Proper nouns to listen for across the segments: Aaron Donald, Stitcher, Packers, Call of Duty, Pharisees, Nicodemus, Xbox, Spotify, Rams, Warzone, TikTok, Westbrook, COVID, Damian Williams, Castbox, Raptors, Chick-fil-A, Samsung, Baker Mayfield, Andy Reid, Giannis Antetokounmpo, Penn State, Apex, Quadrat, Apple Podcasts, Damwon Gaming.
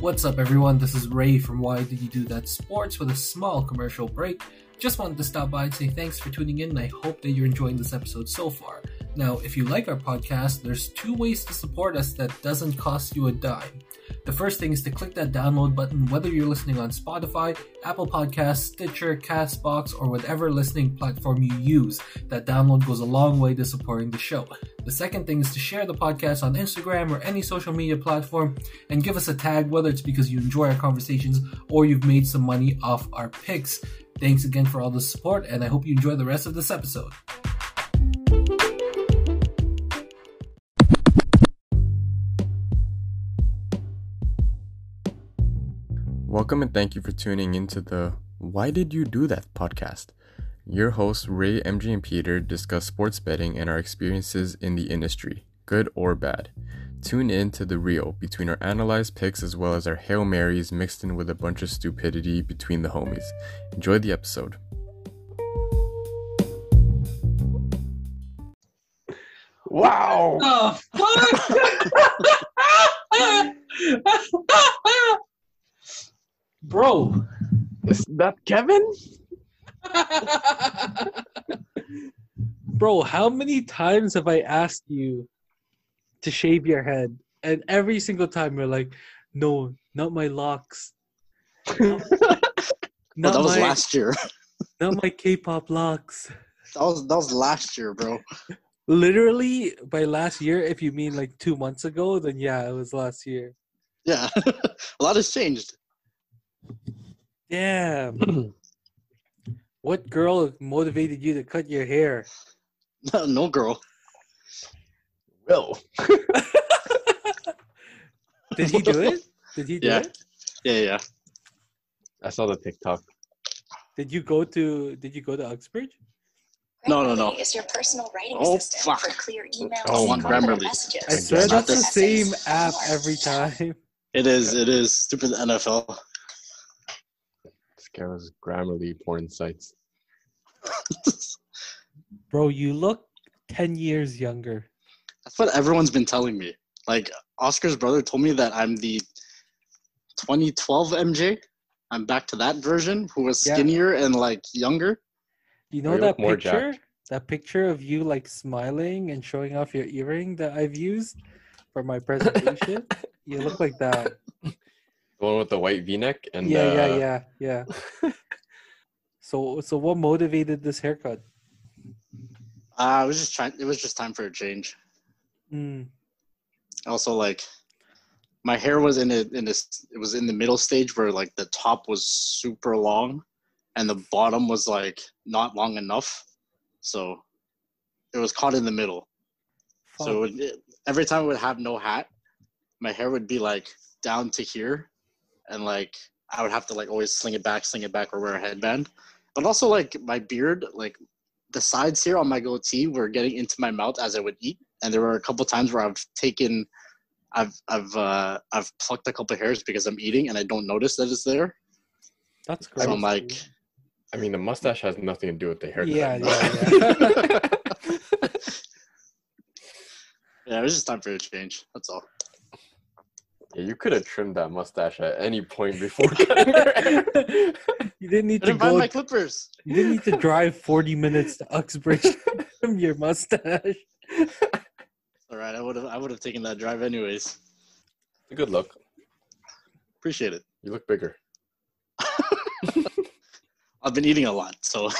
What's up everyone, this is Ray from Why Did You Do That Sports with a small commercial break. Just wanted to stop by and say thanks for tuning in and I hope that you're enjoying this episode so far. Now, if you like our podcast, there's two ways to support us that doesn't cost you a dime. The first thing is to click that download button whether you're listening on Spotify, Apple Podcasts, Stitcher, Castbox, or whatever listening platform you use. That download goes a long way to supporting the show. The second thing is to share the podcast on Instagram or any social media platform and give us a tag whether it's because you enjoy our conversations or you've made some money off our picks. Thanks again for all the support and I hope you enjoy the rest of this episode. Welcome and thank you for tuning into the Why Did You Do That podcast. Your hosts Ray, MG, and Peter discuss sports betting and our experiences in the industry, good or bad. Tune in to the reel between our analyzed picks as well as our Hail Marys mixed in with a bunch of stupidity between the homies. Enjoy the episode. Wow! Bro, is that Kevin? Bro, how many times have I asked you to shave your head? And every single time you're like, no, not my locks. Not that was my, last year. Not my K-pop locks. That was last year, bro. Literally, by last year, if you mean like 2 months ago, then yeah, it was last year. Yeah, a lot has changed. Yeah. What girl motivated you to cut your hair? No girl. Will. Did he do it? Did he do it? Yeah. I saw the TikTok. Did you go to Uxbridge? No. Is your personal writing system for clear emails? Oh, on Grammarly. I swear that's the same app every time. It is. Stupid NFL. Kara's Grammarly porn sites. Bro, you look 10 years younger. That's what everyone's been telling me. Like, Oscar's brother told me that I'm the 2012 MJ. I'm back to that version, who was skinnier and, like, younger. You know that picture? Jacked. That picture of you, like, smiling and showing off your earring that I've used for my presentation? You look like that. The one with the white V-neck and yeah. So what motivated this haircut? It was just time for a change. Mm. Also, like, my hair was it was in the middle stage where like the top was super long, and the bottom was like not long enough, so it was caught in the middle. Fuck. So every time I would have no hat, my hair would be like down to here. And, like, I would have to, like, always sling it back, or wear a headband. But also, like, my beard, like, the sides here on my goatee were getting into my mouth as I would eat. And there were a couple times where I've plucked a couple of hairs because I'm eating and I don't notice that it's there. That's crazy. So I'm like, I mean, the mustache has nothing to do with the hair. Yeah. Yeah, it was just time for a change. That's all. Yeah, you could have trimmed that mustache at any point before. You didn't need to buy my clippers. You didn't need to drive 40 minutes to Uxbridge from your mustache. All right, I would have taken that drive anyways. Good luck. Appreciate it. You look bigger. I've been eating a lot, so.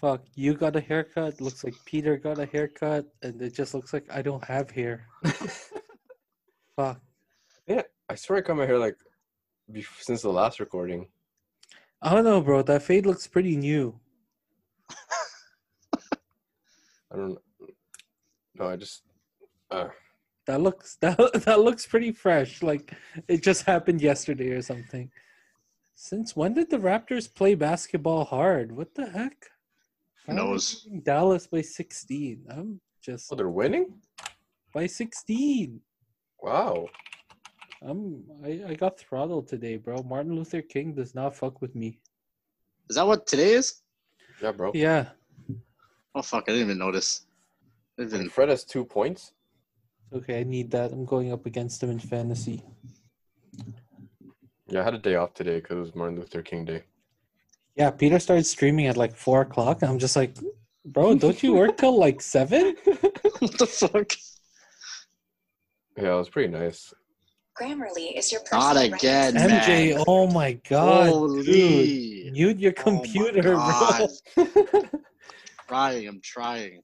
Fuck, you got a haircut, looks like Peter got a haircut, and it just looks like I don't have hair. Fuck. Yeah, I swear I cut my hair, like, since the last recording. I don't know, bro. That fade looks pretty new. I don't know. No, I just... That looks pretty fresh. Like, it just happened yesterday or something. Since when did the Raptors play basketball hard? What the heck? Knows Dallas by 16. I'm just. Oh, they're winning by 16. Wow. I got throttled today, bro. Martin Luther King does not fuck with me. Is that what today is? Yeah, bro. Yeah. Oh fuck! I didn't even notice. Fred has 2 points. Okay, I need that. I'm going up against him in fantasy. Yeah, I had a day off today because it was Martin Luther King Day. Yeah, Peter started streaming at like 4 o'clock. And I'm just like, bro, don't you work till like 7? What the fuck? Yeah, it was pretty nice. Grammarly is your personal Not again, MJ, man. Oh my god, Holy. Dude. Mute your computer, bro. I'm trying.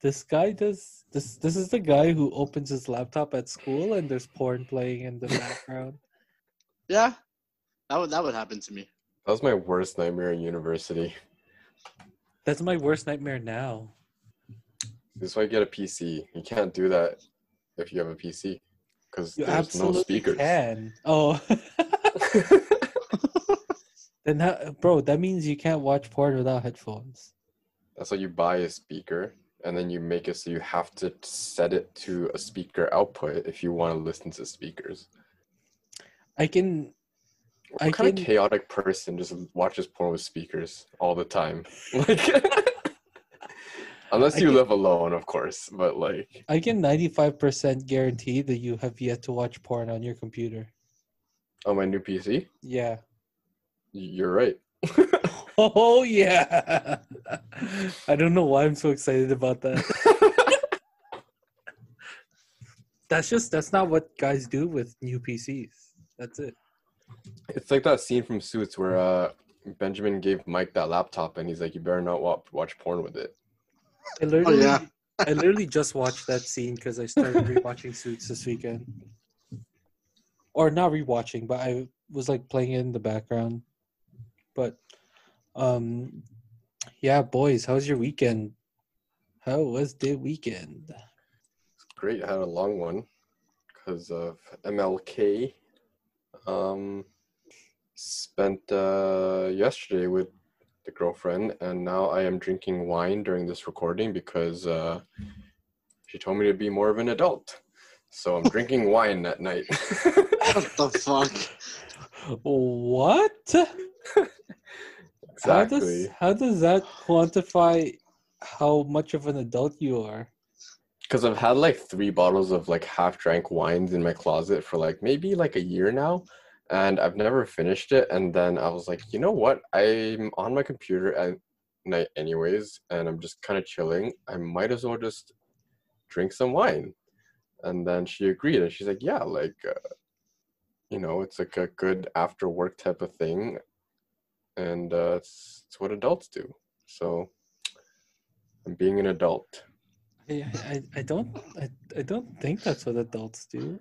This guy does this. This is the guy who opens his laptop at school and there's porn playing in the background. Yeah, that would happen to me. That was my worst nightmare in university. That's my worst nightmare now. This is why you get a PC. You can't do that if you have a PC because there's no speakers. Can. Oh. Then bro, that means you can't watch porn without headphones. That's why you buy a speaker and then you make it so you have to set it to a speaker output if you want to listen to speakers. What kind of chaotic person just watches porn with speakers all the time? Like, unless you live alone, of course. But like, I can 95% guarantee that you have yet to watch porn on your computer. On my new PC? Yeah. You're right. Oh yeah. I don't know why I'm so excited about that. That's not what guys do with new PCs. That's it. It's like that scene from Suits where Benjamin gave Mike that laptop and he's like, you better not watch porn with it. I literally just watched that scene because I started rewatching Suits this weekend. Or not rewatching, but I was like playing it in the background. But yeah, boys, how's your weekend? How was the weekend? It's great. I had a long one because of MLK. Spent yesterday with the girlfriend, and now I am drinking wine during this recording because she told me to be more of an adult. So I'm drinking wine at night. What the fuck? What? Exactly. How does that quantify how much of an adult you are? Because I've had like 3 bottles of like half-drank wines in my closet for like maybe like a year now, and I've never finished it. And then I was like, you know what? I'm on my computer at night anyways, and I'm just kind of chilling. I might as well just drink some wine. And then she agreed, and she's like, yeah, like, you know, it's like a good after-work type of thing, and it's what adults do. So I'm being an adult. I don't think that's what adults do.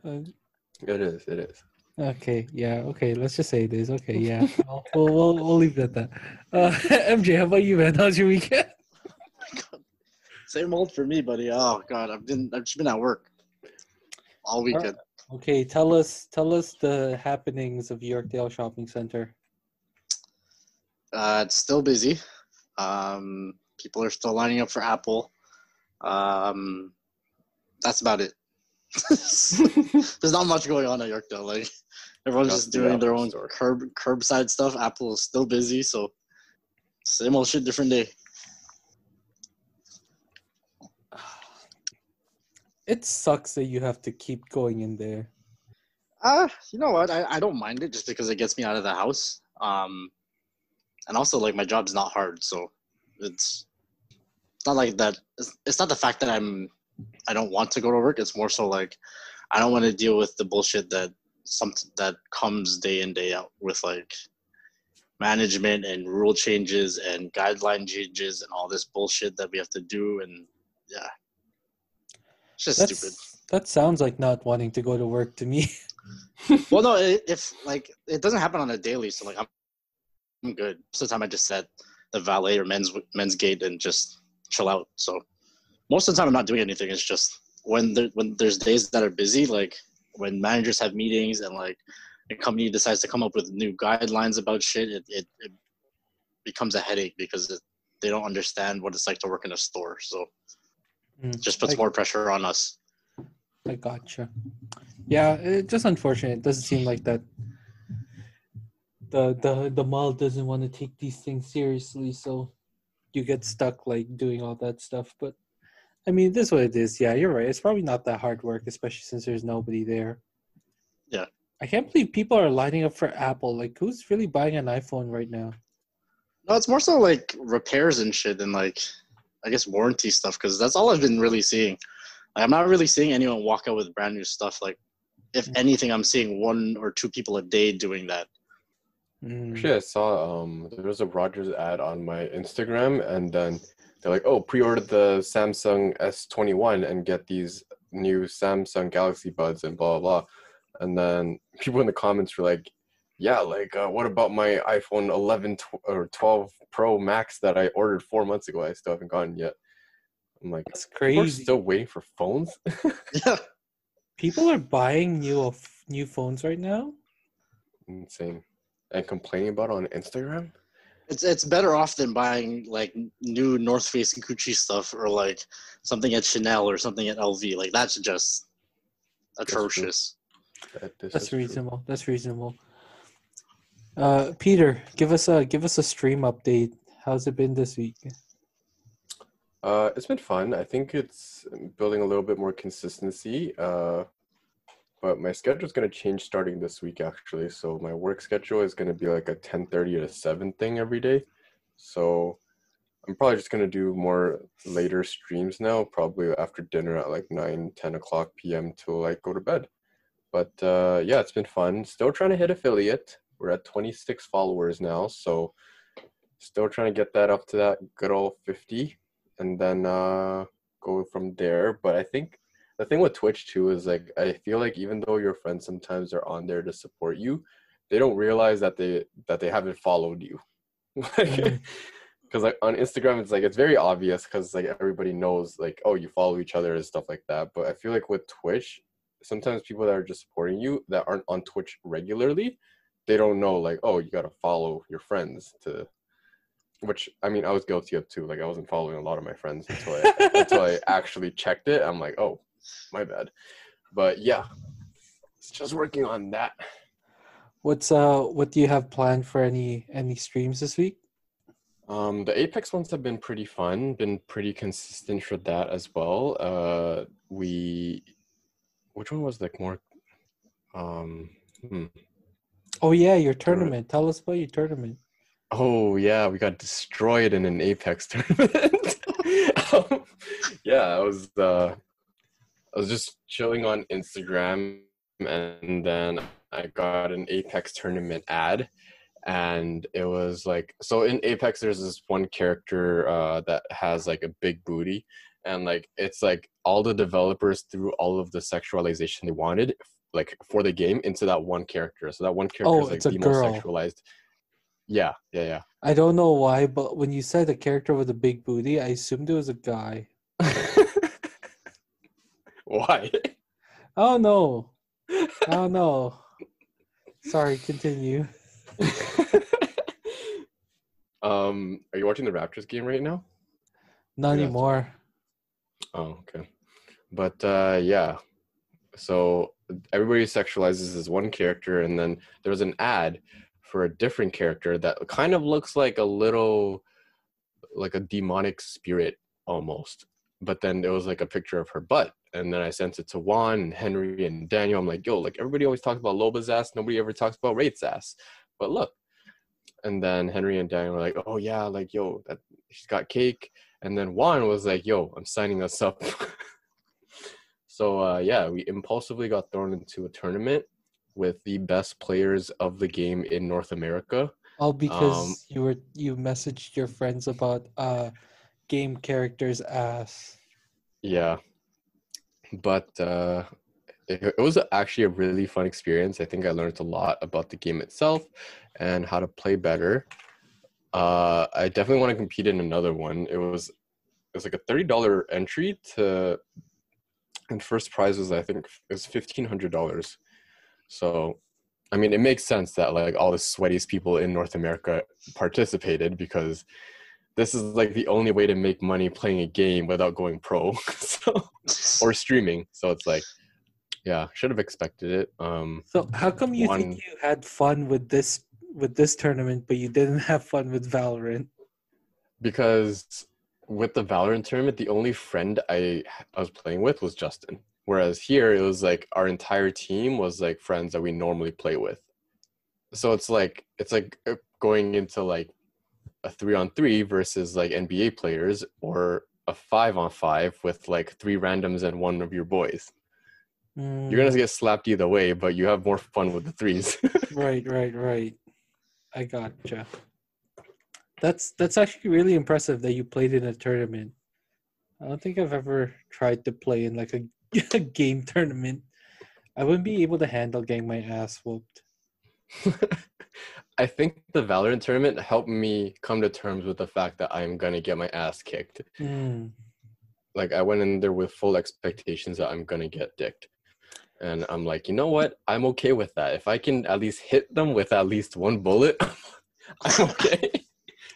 It is. Okay, yeah, okay. Let's just say it is. Okay, yeah. We'll leave it at that. MJ, how about you, man? How's your weekend? Oh my god. Same old for me, buddy. Oh god, I've just been at work all weekend. All right. Okay, tell us the happenings of Yorkdale Shopping Center. It's still busy. People are still lining up for Apple. That's about it. There's not much going on at Yorkdale. Like, everyone's just doing their own curbside stuff. Apple is still busy, so same old shit, different day. It sucks that you have to keep going in there. You know what? I don't mind it just because it gets me out of the house. And also, like, my job's not hard, so it's... not like that. It's not the fact that I don't want to go to work. It's more so like I don't want to deal with the bullshit that comes day in day out with like management and rule changes and guideline changes and all this bullshit that we have to do. And yeah, it's just stupid. That sounds like not wanting to go to work to me. Well, no, if like it doesn't happen on a daily, so like I'm good. Sometimes I just set the valet or men's gate and just chill out. So most of the time I'm not doing anything. It's just when there's days that are busy, like when managers have meetings and like a company decides to come up with new guidelines about shit, it becomes a headache because they don't understand what it's like to work in a store. So it just puts more pressure on us. I gotcha. Yeah, it's just unfortunate. It doesn't seem like that the mall doesn't want to take these things seriously, so you get stuck like doing all that stuff. But I mean, this is what it is. Yeah, you're right. It's probably not that hard work, especially since there's nobody there. Yeah. I can't believe people are lining up for Apple. Like, who's really buying an iPhone right now? No, it's more so like repairs and shit than like, I guess, warranty stuff, because that's all I've been really seeing. Like, I'm not really seeing anyone walk out with brand new stuff. Like, if anything, I'm seeing one or two people a day doing that. Actually, I saw there was a Rogers ad on my Instagram, and then they're like, oh, pre-order the Samsung S21 and get these new Samsung Galaxy Buds and blah, blah, blah. And then people in the comments were like, yeah, like, what about my iPhone 11 or 12 Pro Max that I ordered 4 months ago? I still haven't gotten yet. I'm like, that's crazy. We're still waiting for phones? Yeah. People are buying new phones right now? Insane. And complaining about it on Instagram? It's better off than buying, like, new North Face and Gucci stuff, or, like, something at Chanel or something at LV. Like, that's just atrocious. That's reasonable. True. That's reasonable. Peter, give us a stream update. How's it been this week? It's been fun. I think it's building a little bit more consistency. But my schedule is going to change starting this week, actually. So my work schedule is going to be like a 10:30 to 7 thing every day. So I'm probably just going to do more later streams now, probably after dinner at like 9, 10 o'clock p.m. till like go to bed. But yeah, it's been fun. Still trying to hit affiliate. We're at 26 followers now. So still trying to get that up to that good old 50 and then go from there. But I think the thing with Twitch, too, is, like, I feel like even though your friends sometimes are on there to support you, they don't realize that they haven't followed you. Because, like, on Instagram, it's, like, it's very obvious because, like, everybody knows, like, oh, you follow each other and stuff like that. But I feel like with Twitch, sometimes people that are just supporting you that aren't on Twitch regularly, they don't know, like, oh, you got to follow your friends to – which, I mean, I was guilty of, too. Like, I wasn't following a lot of my friends until I actually checked it. I'm like, oh. My bad. But yeah, it's just working on that. What do you have planned for any streams this week? The Apex ones have been pretty fun, been pretty consistent for that as well. Which one was like more Oh yeah, your tournament. Tell us about your tournament. Oh yeah, we got destroyed in an Apex tournament. Yeah, I was just chilling on Instagram, and then I got an Apex tournament ad, and it was like, so in Apex there's this one character that has like a big booty, and like it's like all the developers threw all of the sexualization they wanted like for the game into that one character. So that one character is like the girl. Most sexualized. Yeah. I don't know why, but when you said a character with a big booty, I assumed it was a guy. Why? Oh no! Oh no! Sorry, continue. Are you watching the Raptors game right now? Not anymore. Oh, okay. But yeah, so everybody sexualizes this one character, and then there was an ad for a different character that kind of looks like a little, like a demonic spirit almost. But then it was like a picture of her butt. And then I sent it to Juan and Henry and Daniel. I'm like, yo, like everybody always talks about Loba's ass. Nobody ever talks about Wraith's ass. But look. And then Henry and Daniel were like, oh yeah, like, yo, that, she's got cake. And then Juan was like, yo, I'm signing us up. So yeah, we impulsively got thrown into a tournament with the best players of the game in North America. All because you messaged your friends about game character's ass. Yeah. But it was actually a really fun experience. I think I learned a lot about the game itself and how to play better. I definitely want to compete in another one. It was like a $30 entry to, and first prize was, I think, it was $1,500. So, I mean, it makes sense that like all the sweatiest people in North America participated, because this is like the only way to make money playing a game without going pro or streaming. So it's like, yeah, should have expected it. So how come you think you had fun with this tournament, but you didn't have fun with Valorant? Because with the Valorant tournament, the only friend I was playing with was Justin. Whereas here, it was like our entire team was like friends that we normally play with. So it's like going into like a 3-on-3 versus like NBA players, or a 5-on-5 with like 3 randoms and one of your boys. Mm. You're going to get slapped either way, but you have more fun with the threes. Right. I gotcha. That's actually really impressive that you played in a tournament. I don't think I've ever tried to play in like a game tournament. I wouldn't be able to handle getting my ass whooped. I think the Valorant tournament helped me come to terms with the fact that I'm going to get my ass kicked. Mm. Like, I went in there with full expectations that I'm going to get dicked. And I'm like, you know what? I'm okay with that. If I can at least hit them with at least one bullet, I'm okay.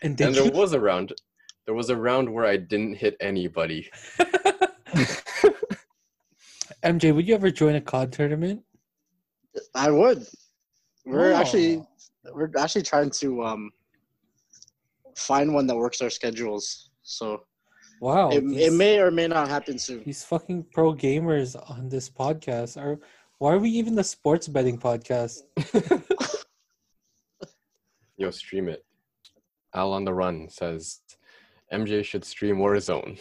And there was a round. There was a round where I didn't hit anybody. MJ, would you ever join a COD tournament? I would. We're actually trying to find one that works our schedules. So wow, it may or may not happen soon. These fucking pro gamers on this podcast are. Why are we even the sports betting podcast? Yo, stream it. Al on the Run says MJ should stream Warzone.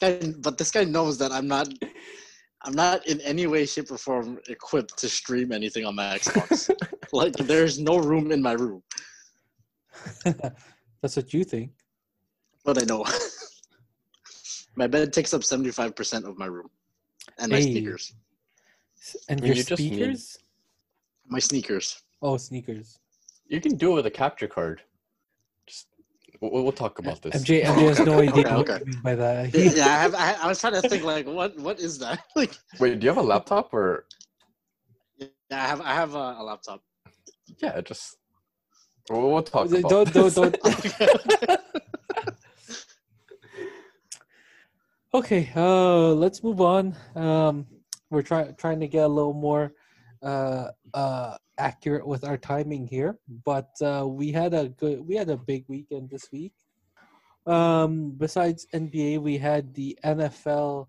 But this guy knows that I'm not in any way, shape, or form equipped to stream anything on my Xbox. Like, there's no room in my room. That's what you think. But I know. My bed takes up 75% of my room. And my speakers. And your speakers? My sneakers. Oh, sneakers. You can do it with a capture card. We'll talk about this. MJ has no idea what you mean by that. Yeah, I was trying to think, like, what is that? Like, wait, do you have a laptop or? Yeah, I have a laptop. Yeah, just we'll talk about. Don't. Okay, let's move on. We're trying to get a little more accurate with our timing here, but we had a big weekend this week. Besides NBA, we had the NFL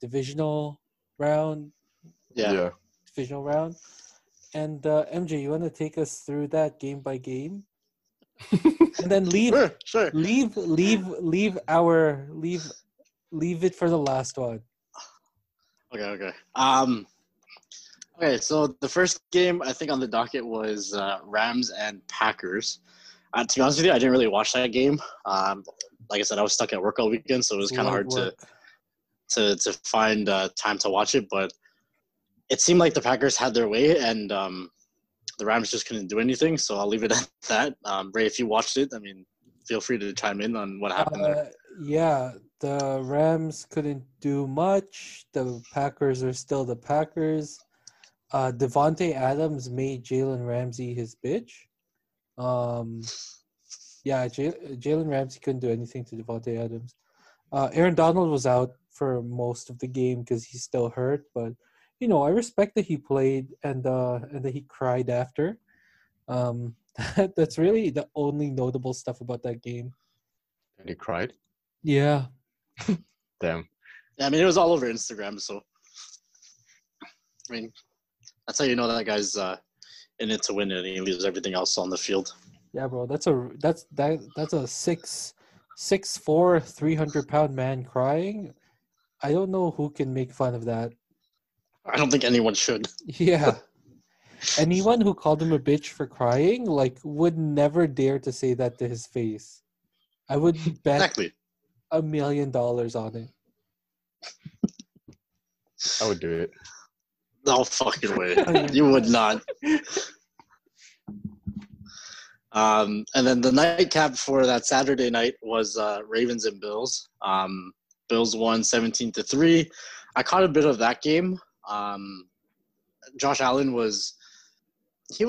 divisional round? Yeah. Divisional round. And MJ, you want to take us through that game by game? And then sure. leave it for the last one. Okay. Okay, so the first game I think on the docket was Rams and Packers. To be honest with you, I didn't really watch that game. Like I said, I was stuck at work all weekend, so it was kind of hard to find time to watch it. But it seemed like the Packers had their way, and the Rams just couldn't do anything. So I'll leave it at that. Ray, if you watched it, I mean, feel free to chime in on what happened there. Yeah, the Rams couldn't do much. The Packers are still the Packers. Davante Adams made Jalen Ramsey his bitch. Jalen Ramsey couldn't do anything to Davante Adams. Aaron Donald was out for most of the game because he's still hurt. But, you know, I respect that he played and that he cried after. That's really the only notable stuff about that game. And he cried? Yeah. Damn. Yeah, I mean, it was all over Instagram, so. I mean, that's how you know that guy's in it to win it, and he leaves everything else on the field. Yeah, bro, that's a 6'4", 300-pound man crying. I don't know who can make fun of that. I don't think anyone should. Yeah, anyone who called him a bitch for crying would never dare to say that to his face. I would bet $1 million on it. I would do it. No fucking way. You would not. And then the nightcap for that Saturday night was Ravens and Bills. Bills won 17-3. I caught a bit of that game. Josh Allen he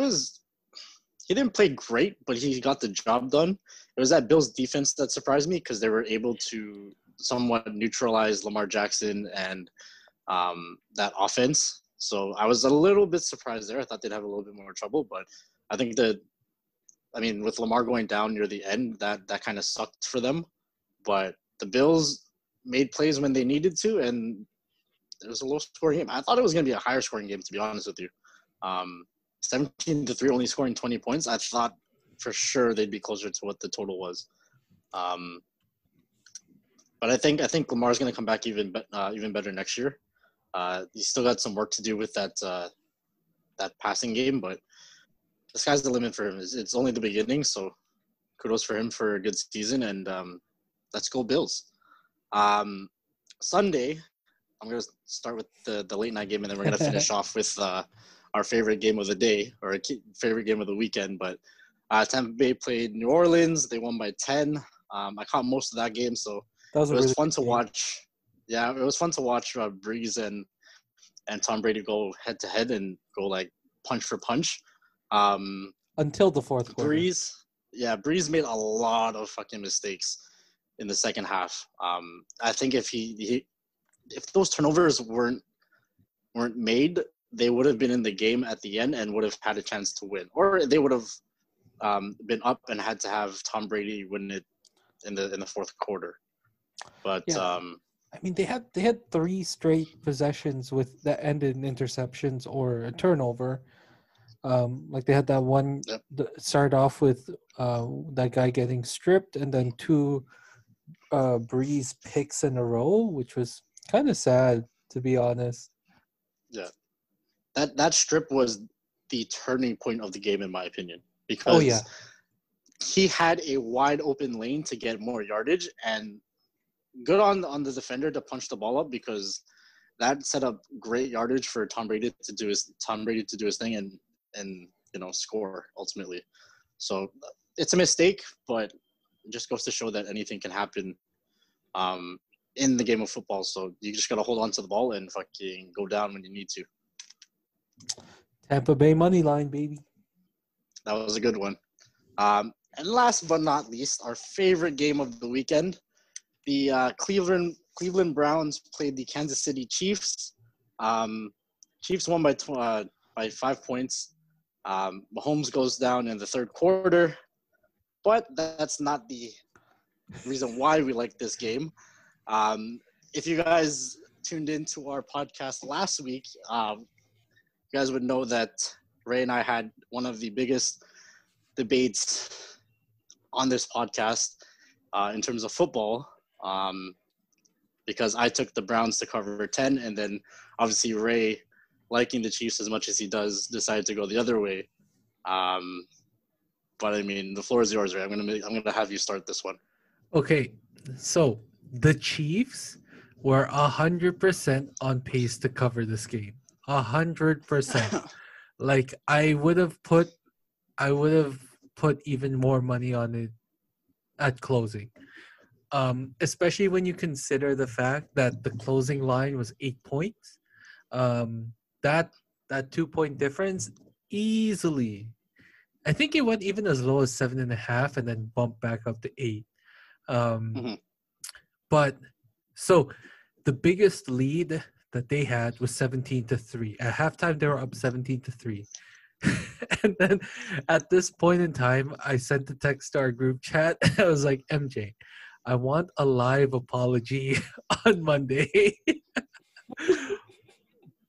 didn't play great, but he got the job done. It was that Bills defense that surprised me because they were able to somewhat neutralize Lamar Jackson and that offense. So I was a little bit surprised there. I thought they'd have a little bit more trouble, but I think with Lamar going down near the end, that kind of sucked for them. But the Bills made plays when they needed to, and it was a low-scoring game. I thought it was going to be a higher-scoring game, to be honest with you. 17-3, only scoring 20 points. I thought for sure they'd be closer to what the total was. But I think Lamar's going to come back even better next year. He's still got some work to do with that passing game, but the sky's the limit for him. It's only the beginning, so kudos for him for a good season, and let's go Bills. Sunday, I'm going to start with the late-night game, and then we're going to finish off with our favorite game of the day, or favorite game of the weekend. But Tampa Bay played New Orleans. They won by 10. I caught most of that game, so it was really fun to watch. Yeah, it was fun to watch Brees and Tom Brady go head-to-head and go, like, punch for punch. Until the fourth quarter. Brees made a lot of fucking mistakes in the second half. I think if if those turnovers weren't made, they would have been in the game at the end and would have had a chance to win, or they would have been up and had to have Tom Brady win it in the fourth quarter. But yeah. I mean, they had three straight possessions with that ended in interceptions or a turnover. Like they had that one start off with that guy getting stripped, and then two Breeze picks in a row, which was kind of sad, to be honest. Yeah, that strip was the turning point of the game, in my opinion, because he had a wide open lane to get more yardage, and good on the defender to punch the ball up, because that set up great yardage for Tom Brady to do his thing and score ultimately. So it's a mistake, but it just goes to show that anything can happen in the game of football. So you just got to hold on to the ball and fucking go down when you need to. Tampa Bay money line, baby. That was a good one. And last but not least, our favorite game of the weekend, the Cleveland Browns played the Kansas City Chiefs. Chiefs won by 5 points. Mahomes goes down in the third quarter, but that's not the reason why we like this game. If you guys tuned into our podcast last week, you guys would know that Ray and I had one of the biggest debates on this podcast in terms of football, because I took the Browns to cover 10, and then obviously Ray, liking the Chiefs as much as he does, decided to go the other way. But I mean, the floor is yours, Ray. I'm gonna have you start this one. Okay, so the Chiefs were 100% on pace to cover this game. 100%. Like I would have put even more money on it at closing, especially when you consider the fact that the closing line was 8 points. That 2 point difference easily. I think it went even as low as 7.5 and then bumped back up to 8. But so the biggest lead that they had was 17-3. At halftime, they were up 17-3. And then at this point in time, I sent a text to our group chat. I was like, MJ, I want a live apology on Monday.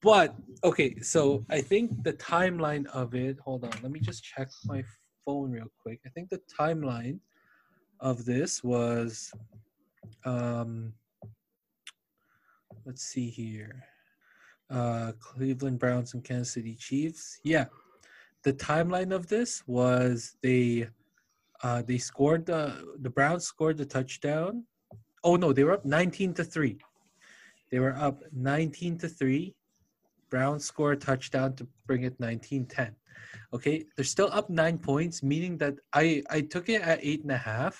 But, okay, so I think the timeline of it, hold on, let me just check my phone real quick. I think the timeline of this was, let's see here, Cleveland Browns and Kansas City Chiefs. Yeah, the timeline of this was they scored, the Browns scored the touchdown. Oh, no, they were up 19-3. They were up 19-3. Browns score a touchdown to bring it 19-10. Okay, they're still up 9 points, meaning that I took it at 8.5.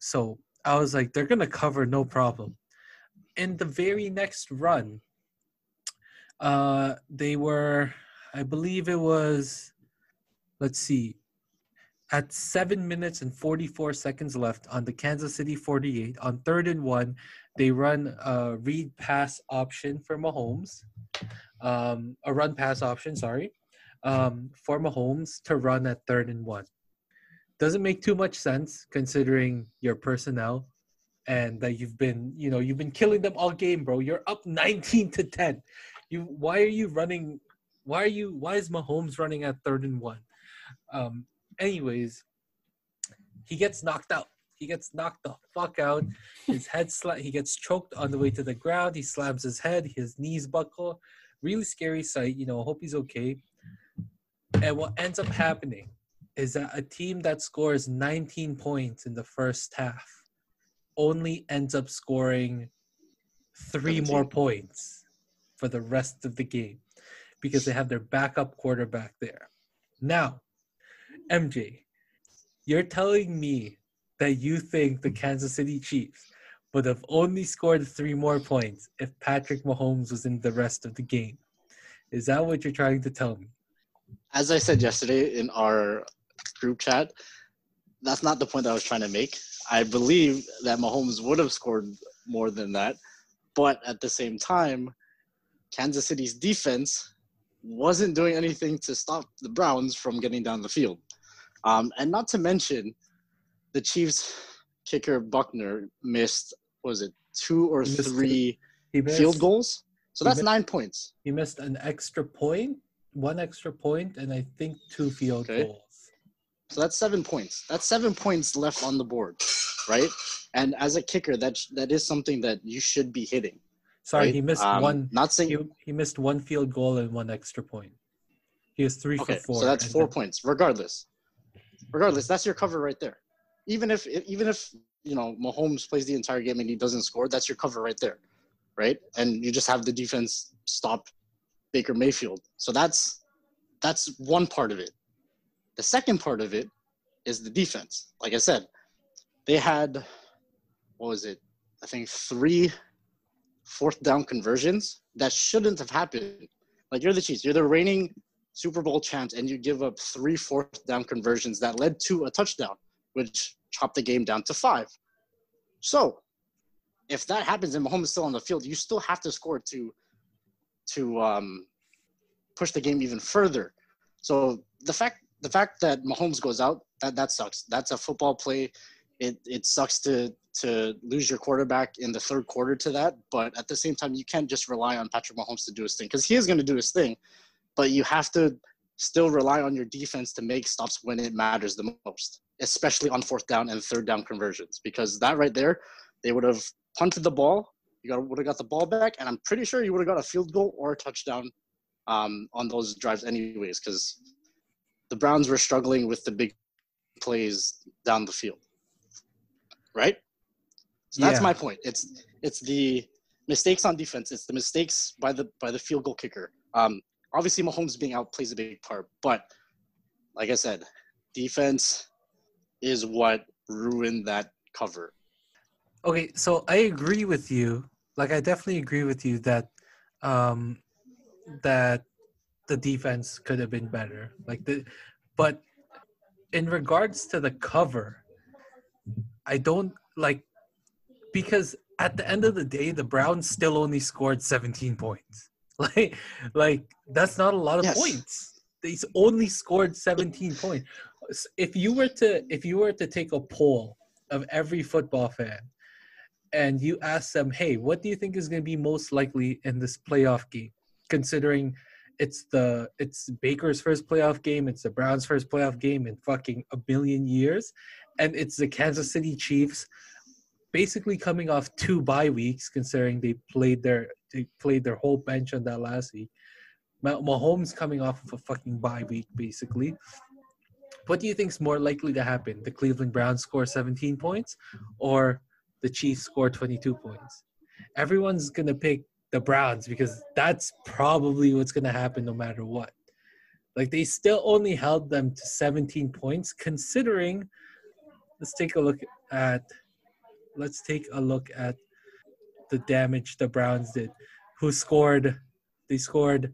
So I was like, they're going to cover, no problem. In the very next run, they were, I believe it was, let's see, at 7 minutes and 44 seconds left on the Kansas City 48, on 3rd and 1, they run a read pass option for Mahomes. A run pass option, sorry, for Mahomes to run at 3rd and 1. Doesn't make too much sense considering your personnel. and that you've been killing them all game, bro. You're up 19-10. Why is Mahomes running at 3rd and 1? Anyways, he gets knocked out. He gets knocked the fuck out. His head he gets choked on the way to the ground. He slams his head. His knees buckle. Really scary sight. Hope he's okay. And what ends up happening is that a team that scores 19 points in the first half only ends up scoring 3 more points for the rest of the game because they have their backup quarterback there. Now, MJ, you're telling me that you think the Kansas City Chiefs would have only scored 3 more points if Patrick Mahomes was in the rest of the game. Is that what you're trying to tell me? As I said yesterday in our group chat, that's not the point that I was trying to make. I believe that Mahomes would have scored more than that. But at the same time, Kansas City's defense wasn't doing anything to stop the Browns from getting down the field. And not to mention, the Chiefs kicker Buckner missed, was it 2 or 3 field goals? So that's 9 points. He missed an extra point. 1 extra point, and I think 2 field goals. So that's 7 points. That's 7 points left on the board, right? And as a kicker, that is something that you should be hitting. Sorry, right? He missed one. Not saying he missed 1 field goal and 1 extra point. He is 3 for 4. So that's 4 points, regardless. Regardless, that's your cover right there. Even if Mahomes plays the entire game and he doesn't score, that's your cover right there, right? And you just have the defense stop Baker Mayfield. So that's one part of it. The second part of it is the defense. Like I said, they had, what was it? I think 3 4th-down conversions that shouldn't have happened. Like, you're the Chiefs. You're the reigning Super Bowl champs, and you give up 3 4th-down conversions that led to a touchdown, which chopped the game down to 5. So if that happens and Mahomes is still on the field, you still have to score to push the game even further. So the fact that Mahomes goes out, that sucks. That's a football play. It sucks to lose your quarterback in the 3rd quarter to that, but at the same time, you can't just rely on Patrick Mahomes to do his thing, because he is going to do his thing, but you have to still rely on your defense to make stops when it matters the most, especially on 4th down and 3rd down conversions, because that right there, they would have punted the ball. You would have got the ball back, and I'm pretty sure you would have got a field goal or a touchdown on those drives anyways, because the Browns were struggling with the big plays down the field, right? So that's my point. It's the mistakes on defense. It's the mistakes by the field goal kicker. Obviously, Mahomes being out plays a big part, but like I said, defense is what ruined that cover. Okay, so I agree with you. I definitely agree with you that that the defense could have been better. But in regards to the cover, I don't because at the end of the day, the Browns still only scored 17 points. That's not a lot of points. They only scored 17 points. If you were to take a poll of every football fan, and you ask them, hey, what do you think is going to be most likely in this playoff game, considering it's Baker's first playoff game, it's the Browns' first playoff game in fucking a billion years, and it's the Kansas City Chiefs basically coming off 2 bye weeks, considering they played their whole bench on that last week. Mahomes coming off of a fucking bye week, basically. What do you think is more likely to happen? The Cleveland Browns score 17 points, or the Chiefs score 22 points? Everyone's going to pick the Browns because that's probably what's going to happen no matter what. They still only held them to 17 points, considering let's take a look at the damage the Browns did, they scored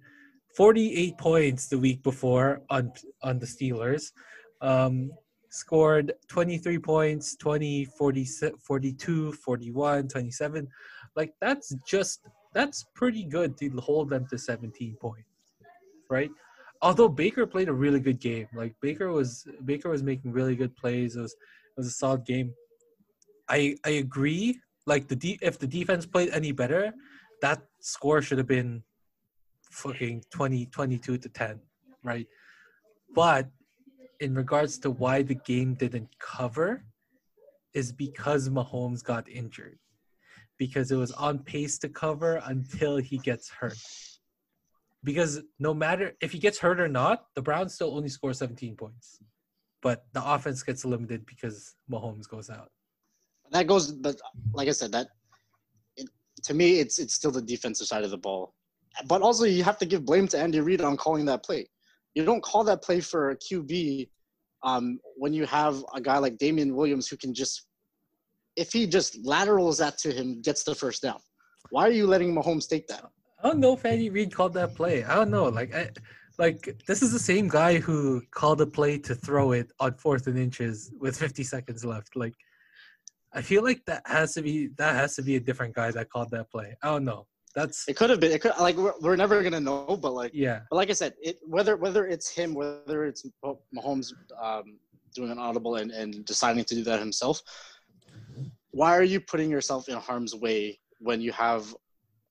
48 points the week before on the Steelers. Scored 23 points, 20, 40, 42, 41, 27. That's pretty good to hold them to 17 points, right? Although Baker played a really good game. Baker was making really good plays. It was a solid game. I agree. Like, if the defense played any better, that score should have been fucking 22 to 10, right? But in regards to why the game didn't cover is because Mahomes got injured. Because it was on pace to cover until he gets hurt. Because no matter if he gets hurt or not, the Browns still only score 17 points. But the offense gets limited because Mahomes goes out. That goes, but like I said, to me, it's still the defensive side of the ball. But also, you have to give blame to Andy Reid on calling that play. You don't call that play for a QB when you have a guy like Damian Williams who can just, if he just laterals that to him, gets the first down. Why are you letting Mahomes take that? I don't know if Andy Reid called that play. I don't know. Like this is the same guy who called a play to throw it on 4th and inches with 50 seconds left. Like, I feel like that has to be a different guy that called that play. I don't know. It could have been. It could, like, we're never gonna know. But like, yeah. But like I said, whether it's him, whether it's Mahomes doing an audible and deciding to do that himself. Why are you putting yourself in harm's way when you have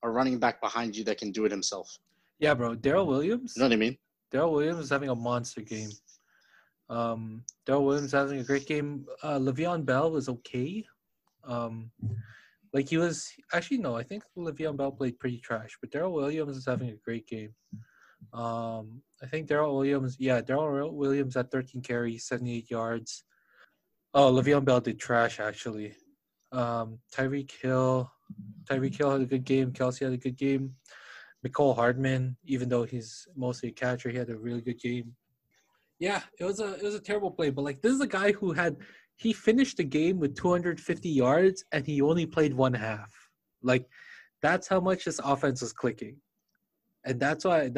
a running back behind you that can do it himself? Yeah, bro. Darrel Williams. You know what I mean? Darrel Williams is having a monster game. Darrel Williams is having a great game. Le'Veon Bell was okay. Like, he was – actually, no. I think Le'Veon Bell played pretty trash. But Darrel Williams is having a great game. I think Darrel Williams – yeah, Darrel Williams had 13 carries, 78 yards. Oh, Le'Veon Bell did trash, actually. Tyreek Hill had a good game. Kelsey had a good game. Mecole Hardman, even though he's mostly a catcher, he had a really good game. Yeah, it was a terrible play, but like, this is a guy who he finished the game with 250 yards and he only played one half. Like, that's how much this offense was clicking, and that's why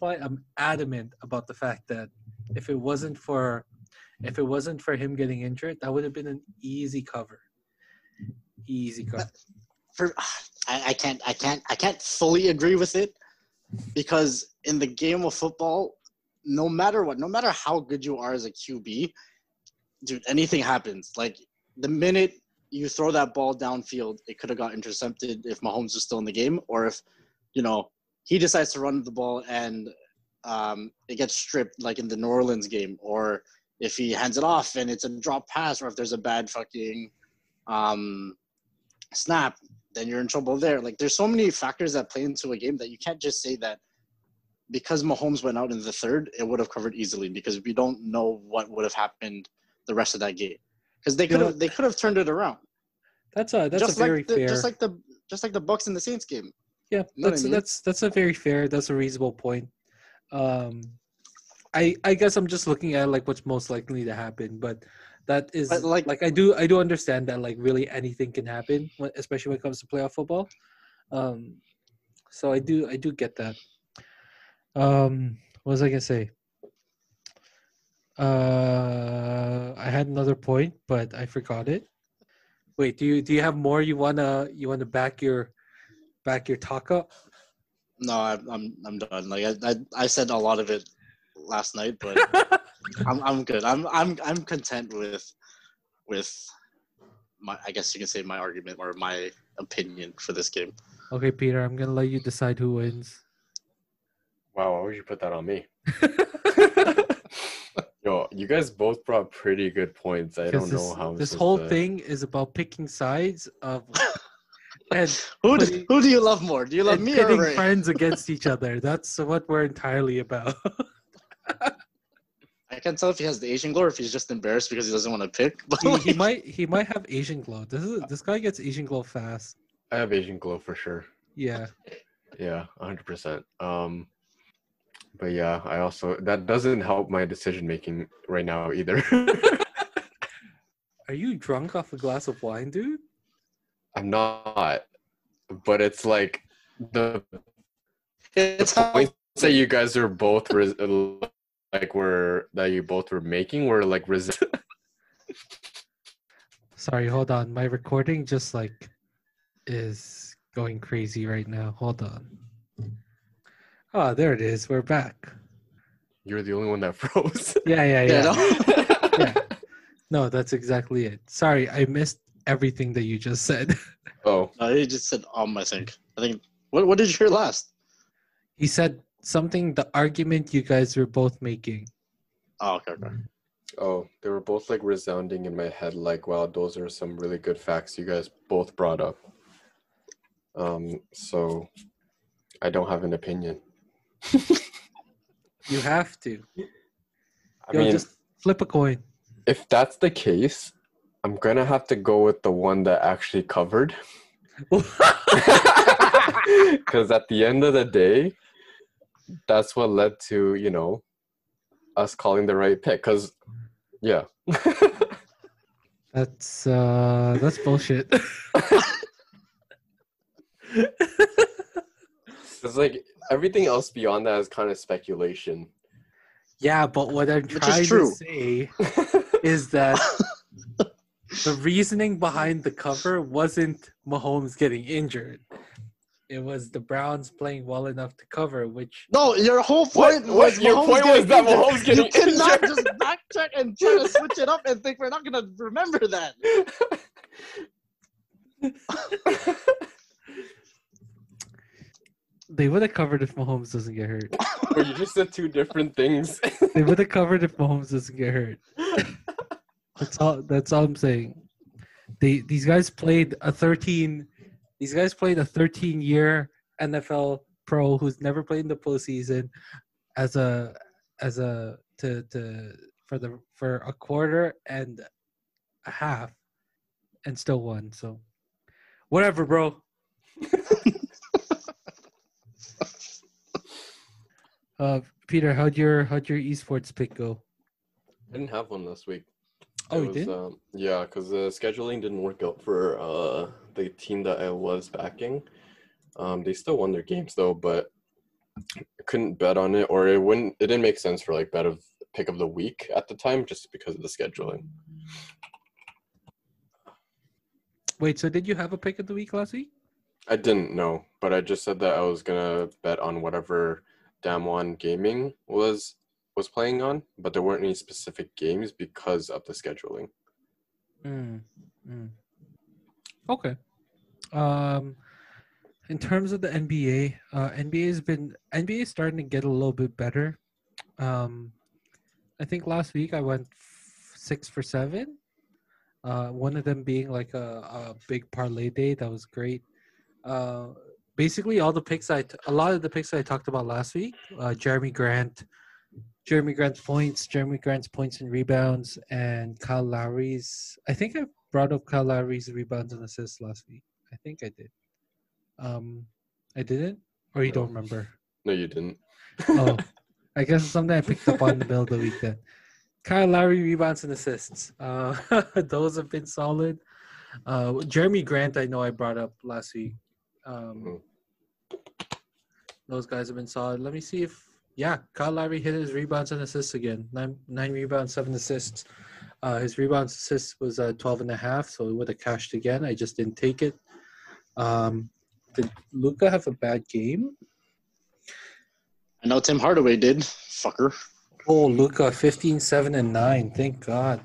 I'm adamant about the fact that if it wasn't for him getting injured, that would have been an easy cover. I can't fully agree with it, because in the game of football, no matter what, no matter how good you are as a QB, dude, anything happens. Like, the minute you throw that ball downfield, it could have got intercepted if Mahomes was still in the game, or if, you know, he decides to run the ball and it gets stripped, like in the New Orleans game, or if he hands it off and it's a drop pass, or if there's a bad fucking snap, then you're in trouble there. Like, there's so many factors that play into a game that you can't just say that because Mahomes went out in the third, it would have covered easily, because we don't know what would have happened the rest of that game, because they could have turned it around. That's very fair. Just like the Bucks and the Saints game. Yeah, you know that's a very fair. That's a reasonable point. I guess I'm just looking at like what's most likely to happen, but. That is like I do understand that like really anything can happen, especially when it comes to playoff football. So I do get that. What was I gonna say? I had another point, but I forgot it. Wait, do you have more you wanna back your talk up? No, I'm done. Like I said a lot of it last night, but. I'm good. I'm content with my, I guess you can say, my argument or my opinion for this game. Okay, Peter, I'm gonna let you decide who wins. Wow, why would you put that on me? Yo, you guys both brought pretty good points. I don't know how this whole thing is about picking sides of and who do you love more? Do you love me or pitting friends against each other? That's what we're entirely about. I can't tell if he has the Asian glow or if he's just embarrassed because he doesn't want to pick. But he might have Asian glow. This guy gets Asian glow fast. I have Asian glow for sure. Yeah. Yeah, 100%. But yeah, I also that doesn't help my decision making right now either. Are you drunk off a glass of wine, dude? I'm not, but it's like the points that you guys are both. You both were making were like resistant. Sorry, hold on. My recording just like is going crazy right now. Hold on. Oh, there it is. We're back. You're the only one that froze. Yeah. No, that's exactly it. Sorry, I missed everything that you just said. Oh, he just said I think. What did you hear last? He said something. The argument you guys were both making. Oh, okay. Oh, they were both like resounding in my head. Like, wow, those are some really good facts you guys both brought up. So I don't have an opinion. You have to. I mean, just flip a coin. If that's the case, I'm going to have to go with the one that actually covered. Because at the end of the day, that's what led to, you know, us calling the right pick. Because, yeah. That's bullshit. It's like everything else beyond that is kind of speculation. Yeah, but what I'm trying to say is that the reasoning behind the cover wasn't Mahomes getting injured. It was the Browns playing well enough to cover, which... No, your whole point was that Mahomes getting injured. You cannot just backtrack and try to switch it up and think we're not going to remember that. They would have covered if Mahomes doesn't get hurt. Or you just said two different things. They would have covered if Mahomes doesn't get hurt. That's all I'm saying. These guys played a 13-year NFL pro who's never played in the postseason for a quarter and a half and still won. So whatever, bro. Peter, how'd your esports pick go? I didn't have one last week. Oh, you did? Yeah, because the scheduling didn't work out for the team that I was backing. They still won their games though, but I couldn't bet on it, or it didn't make sense for like pick of the week at the time, just because of the scheduling. Wait, so did you have a pick of the week last week? I didn't, no, but I just said that I was gonna bet on whatever Damwon Gaming was playing on, but there weren't any specific games because of the scheduling. Okay. In terms of the NBA, NBA is starting to get a little bit better. I think last week I went 6 for 7. One of them being like a big parlay day. That was great. Basically, a lot of the picks I talked about last week. Jeremy Grant's points and rebounds, and Kyle Lowry's. I think I brought up Kyle Lowry's rebounds and assists last week. I think I did. I didn't? Or you don't remember? No, you didn't. Oh, I guess it's something I picked up on in the middle of the week then. Kyle Lowry rebounds and assists. Those have been solid. Jeremy Grant, I know I brought up last week. Those guys have been solid. Let me see if... Yeah, Kyle Lowry hit his rebounds and assists again. 9 rebounds, 7 assists. His rebounds assists was 12.5, so it would have cashed again. I just didn't take it. Did Luka have a bad game? I know Tim Hardaway did. Fucker. Oh, Luka, 15, 7, and 9. Thank God.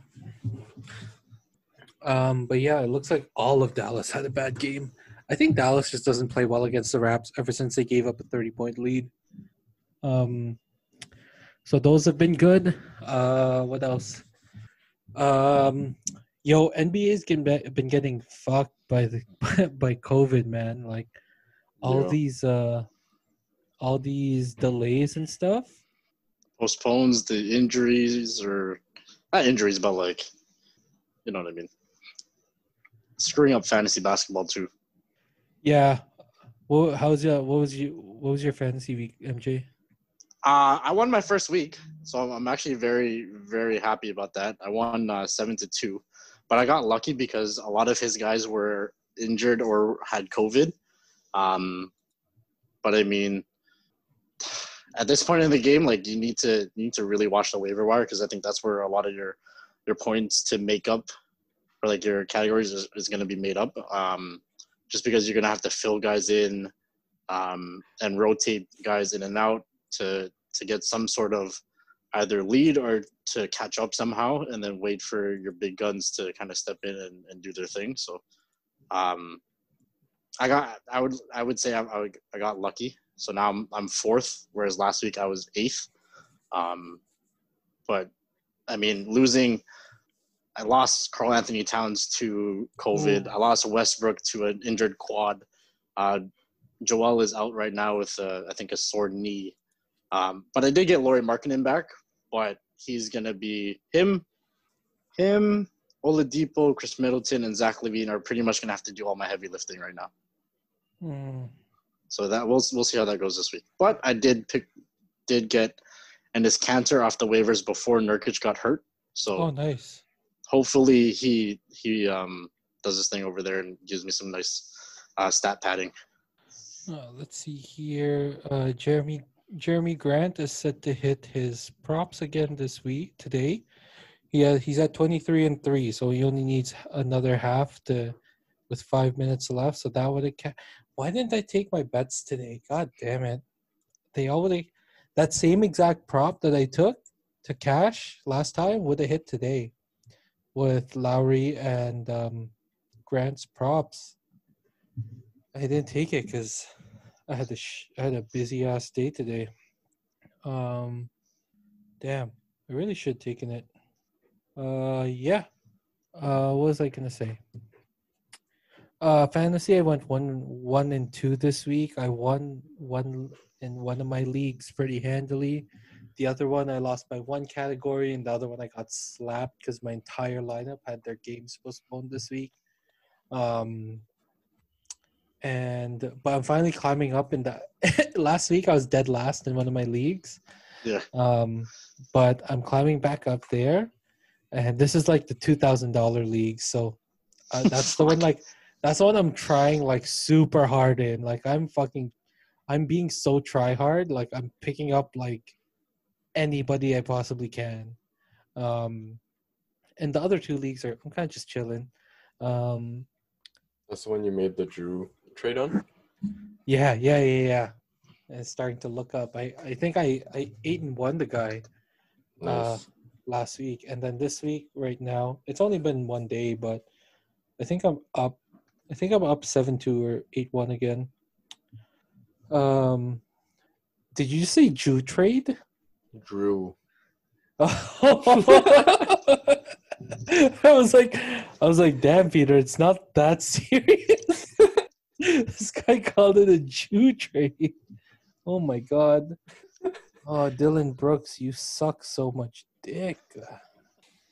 But yeah, it looks like all of Dallas had a bad game. I think Dallas just doesn't play well against the Raps ever since they gave up a 30-point lead. So those have been good. What else? NBA's been getting fucked by COVID, man. Like all these delays and stuff. Postpones the injuries, or not injuries, but like, you know what I mean. Screwing up fantasy basketball too. Yeah. What was your fantasy week, MJ? I won my first week, so I'm actually very, very happy about that. I won 7-2, but I got lucky because a lot of his guys were injured or had COVID. But I mean, at this point in the game, like you need to really watch the waiver wire, because I think that's where a lot of your points to make up, or like your categories is going to be made up. Just because you're going to have to fill guys in and rotate guys in and out to get some sort of either lead or to catch up somehow and then wait for your big guns to kind of step in and do their thing. So I got lucky. So now I'm fourth, whereas last week I was eighth. But I mean, I lost Karl-Anthony Towns to COVID. I lost Westbrook to an injured quad. Joel is out right now with I think a sore knee. But I did get Lauri Markkanen back, but he's going to be him, Oladipo, Chris Middleton, and Zach LaVine are pretty much going to have to do all my heavy lifting right now. So that we'll see how that goes this week. But I did get Enes Kanter off the waivers before Nurkic got hurt. So nice. Hopefully he does his thing over there and gives me some nice stat padding. Let's see here. Jeremy Grant is set to hit his props again today. He's at 23-3, so he only needs another half with 5 minutes left. So that would have. Why didn't I take my bets today? God damn it! That same exact prop that I took to cash last time would have hit today with Lowry and Grant's props. I didn't take it because I had a busy-ass day today. Damn, I really should have taken it. What was I going to say? Fantasy, I went 1-2 this week. I won one in one of my leagues pretty handily. The other one, I lost by one category, and the other one I got slapped because my entire lineup had their games postponed this week. But I'm finally climbing up in that. Last week I was dead last in one of my leagues. Yeah. But I'm climbing back up there, and this is like the $2,000 league. So that's the one. Like that's the one I'm trying like super hard in. Like I'm being so try hard. Like I'm picking up like anybody I possibly can. And the other two leagues I'm kind of just chilling. That's the one you made the Drew trade on? Yeah. And it's starting to look up. I think I 8-1 the guy last week. And then this week right now, it's only been one day, but I think I'm up 7-2 or 8-1 again. Did you say Drew trade? Drew. I was like, damn, Peter, it's not that serious. This guy called it a Jew trade. Oh, my God. Oh, Dylan Brooks, you suck so much dick.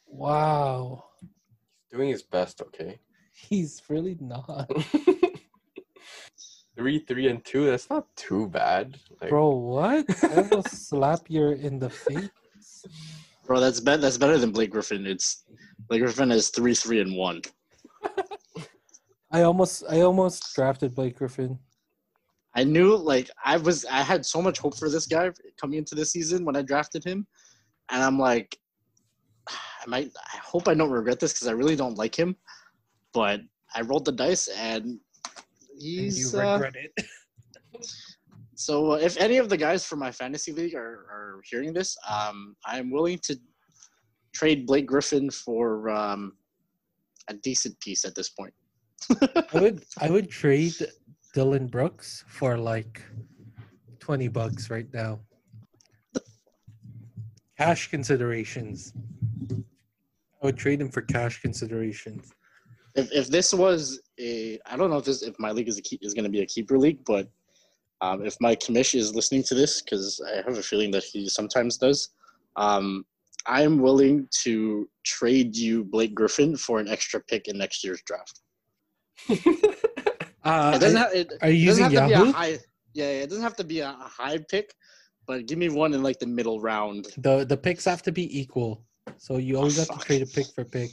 Wow. He's doing his best, okay? He's really not. 3-3-2, that's not too bad. Like... Bro, what? I will slap you in the face. Bro, that's better than Blake Griffin. Blake Griffin is 3-3-1. I almost drafted Blake Griffin. I knew, like, I had so much hope for this guy coming into this season when I drafted him, and I'm like, I hope I don't regret this because I really don't like him, but I rolled the dice and you regret it. So if any of the guys from my fantasy league are hearing this, I'm willing to trade Blake Griffin for a decent piece at this point. I would trade Dylan Brooks for like $20 right now. Cash considerations. I would trade him for cash considerations. If this was I don't know if my league is going to be a keeper league, but. If my commish is listening to this, because I have a feeling that he sometimes does, I'm willing to trade you Blake Griffin for an extra pick in next year's draft. Are you using Yahoo? It doesn't have to be a high pick, but give me one in like the middle round. The picks have to be equal, so you always have to trade a pick for pick.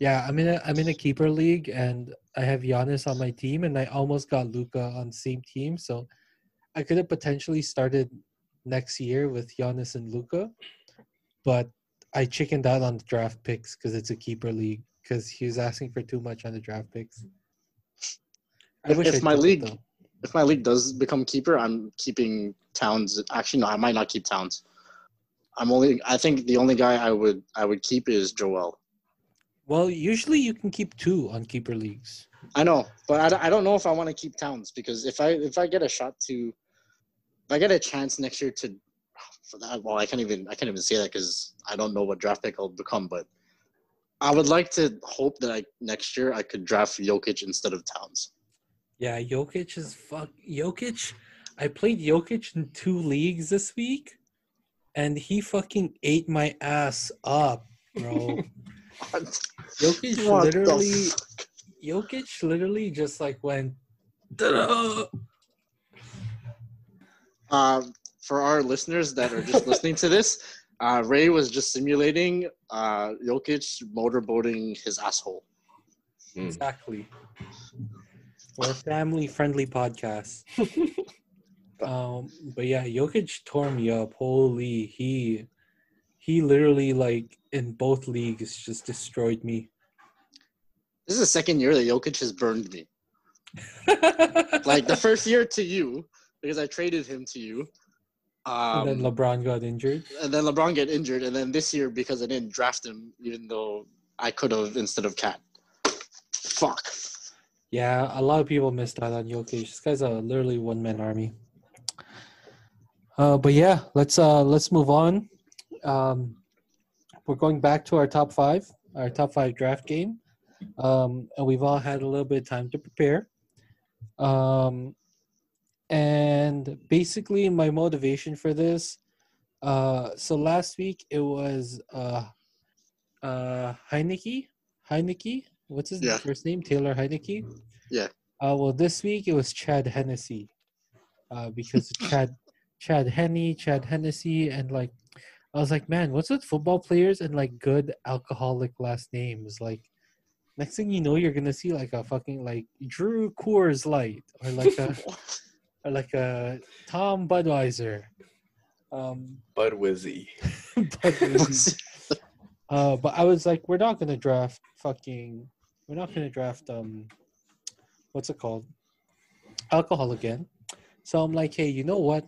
Yeah, I'm in a keeper league, and I have Giannis on my team, and I almost got Luka on the same team, so. I could have potentially started next year with Giannis and Luka, but I chickened out on the draft picks because it's a keeper league because he was asking for too much on the draft picks. If my league does become keeper, I'm keeping Towns. Actually, no, I might not keep Towns. I think the only guy I would keep is Joel. Well, usually you can keep two on keeper leagues. I know, but I don't know if I want to keep Towns, because if I get a shot to, if I get a chance next year to, for that, well, I can't even say that because I don't know what draft pick I'll become. But I would like to hope that next year I could draft Jokic instead of Towns. Yeah, Jokic is Jokic. I played Jokic in two leagues this week, and he fucking ate my ass up, bro. Jokic literally just like went. Ta-da! For our listeners that are just listening to this, Ray was just simulating Jokic motorboating his asshole. Exactly. We're a family-friendly podcast. But yeah, Jokic tore me up. Holy, he literally, like, in both leagues just destroyed me. This is the second year that Jokic has burned me. Like, the first year to you, because I traded him to you. And then LeBron got injured. And then this year, because I didn't draft him, even though I could have instead of Cat. Fuck. Yeah, a lot of people missed out on Jokic. This guy's a literally one-man army. But yeah, let's move on. We're going back to our top five draft game, and we've all had a little bit of time to prepare. And basically, my motivation for this. So last week it was Heineke. What's his first name? Taylor Heineke. Yeah. Well, this week it was Chad Hennessy, because Chad Hennessy, and like. I was like, man, what's with football players and, like, good alcoholic last names? Like, next thing you know, you're going to see, like, a fucking, like, Drew Coors Light or, like, a Tom Budweiser. Bud Wizzy. Bud Wizzy. But I was like, we're not going to draft what's it called? Alcohol again. So I'm like, hey, you know what?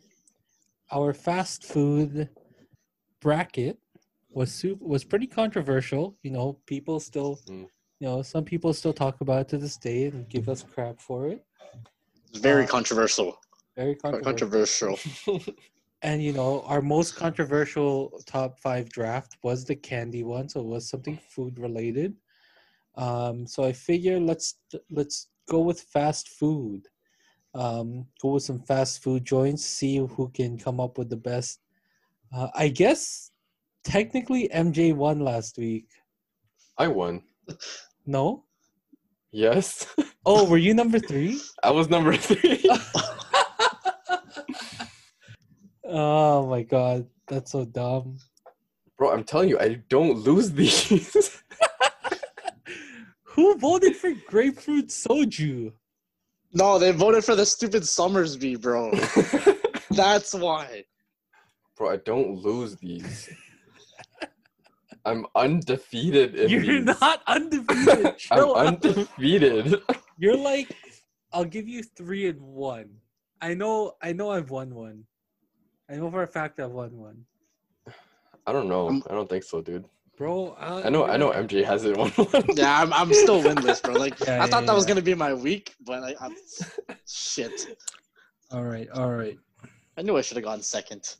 Our fast food bracket was pretty controversial. You know, people still, you know, some people still talk about it to this day and give us crap for it. Very controversial. And, you know, our most controversial top five draft was the candy one, so it was something food related. So I figure let's go with fast food. Go with some fast food joints, see who can come up with the best. I guess technically MJ won last week. I won. No? Yes. Oh, were you number 3? I was number 3. Oh my god, that's so dumb. Bro, I'm telling you, I don't lose these. Who voted for grapefruit soju? No, they voted for the stupid Summersby, bro. That's why. Bro, I don't lose these. I'm undefeated in these. You're not undefeated. I'm undefeated. You're like, I'll give you 3-1. I know I've won one. I know for a fact I've won one. I don't know. I don't think so, dude. Bro, I know MJ hasn't won one. Yeah, I'm still winless, bro. Like, I thought that was going to be my week, but I'm shit. All right. I knew I should have gone second.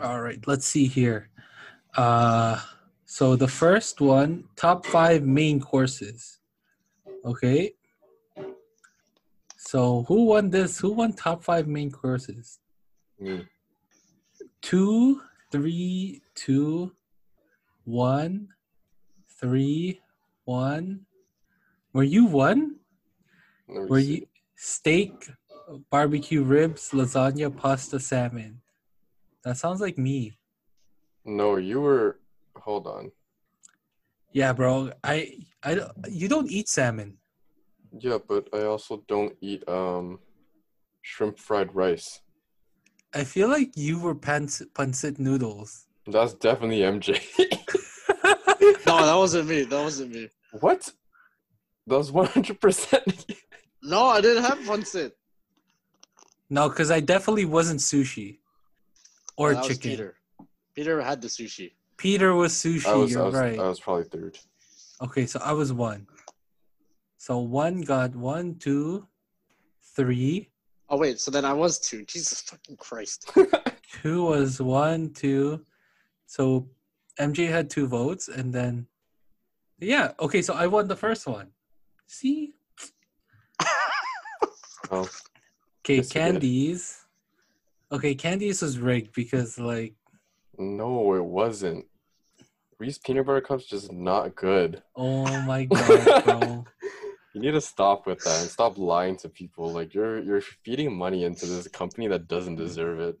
All right, let's see here. So the first one, top 5 main courses. Okay. So who won this? Who won top 5 main courses? Me. 2, 3, 2, 1, 3, 1. Were you one? Were you steak? Barbecue ribs, lasagna, pasta, salmon. That sounds like me. No, you were. Hold on. Yeah, bro. You don't eat salmon. Yeah, but I also don't eat shrimp fried rice. I feel like you were pancit noodles. That's definitely MJ. No, that wasn't me. What? That was 100%. No, I didn't have pancit. No, because I definitely wasn't sushi. Or no, chicken. Peter had the sushi. Peter was sushi. You're right. I was probably third. Okay, so I was one. So one got 1, 2, 3. Oh, wait. So then I was two. Jesus fucking Christ. Two was 1, 2. So MJ had 2 votes. And then, yeah. Okay, so I won the first one. See? Oh. Okay, Candies. Okay, Candies was rigged because, like. No, it wasn't. Reese's Peanut Butter Cups just not good. Oh, my God, bro. You need to stop with that and stop lying to people. Like, you're feeding money into this company that doesn't deserve it.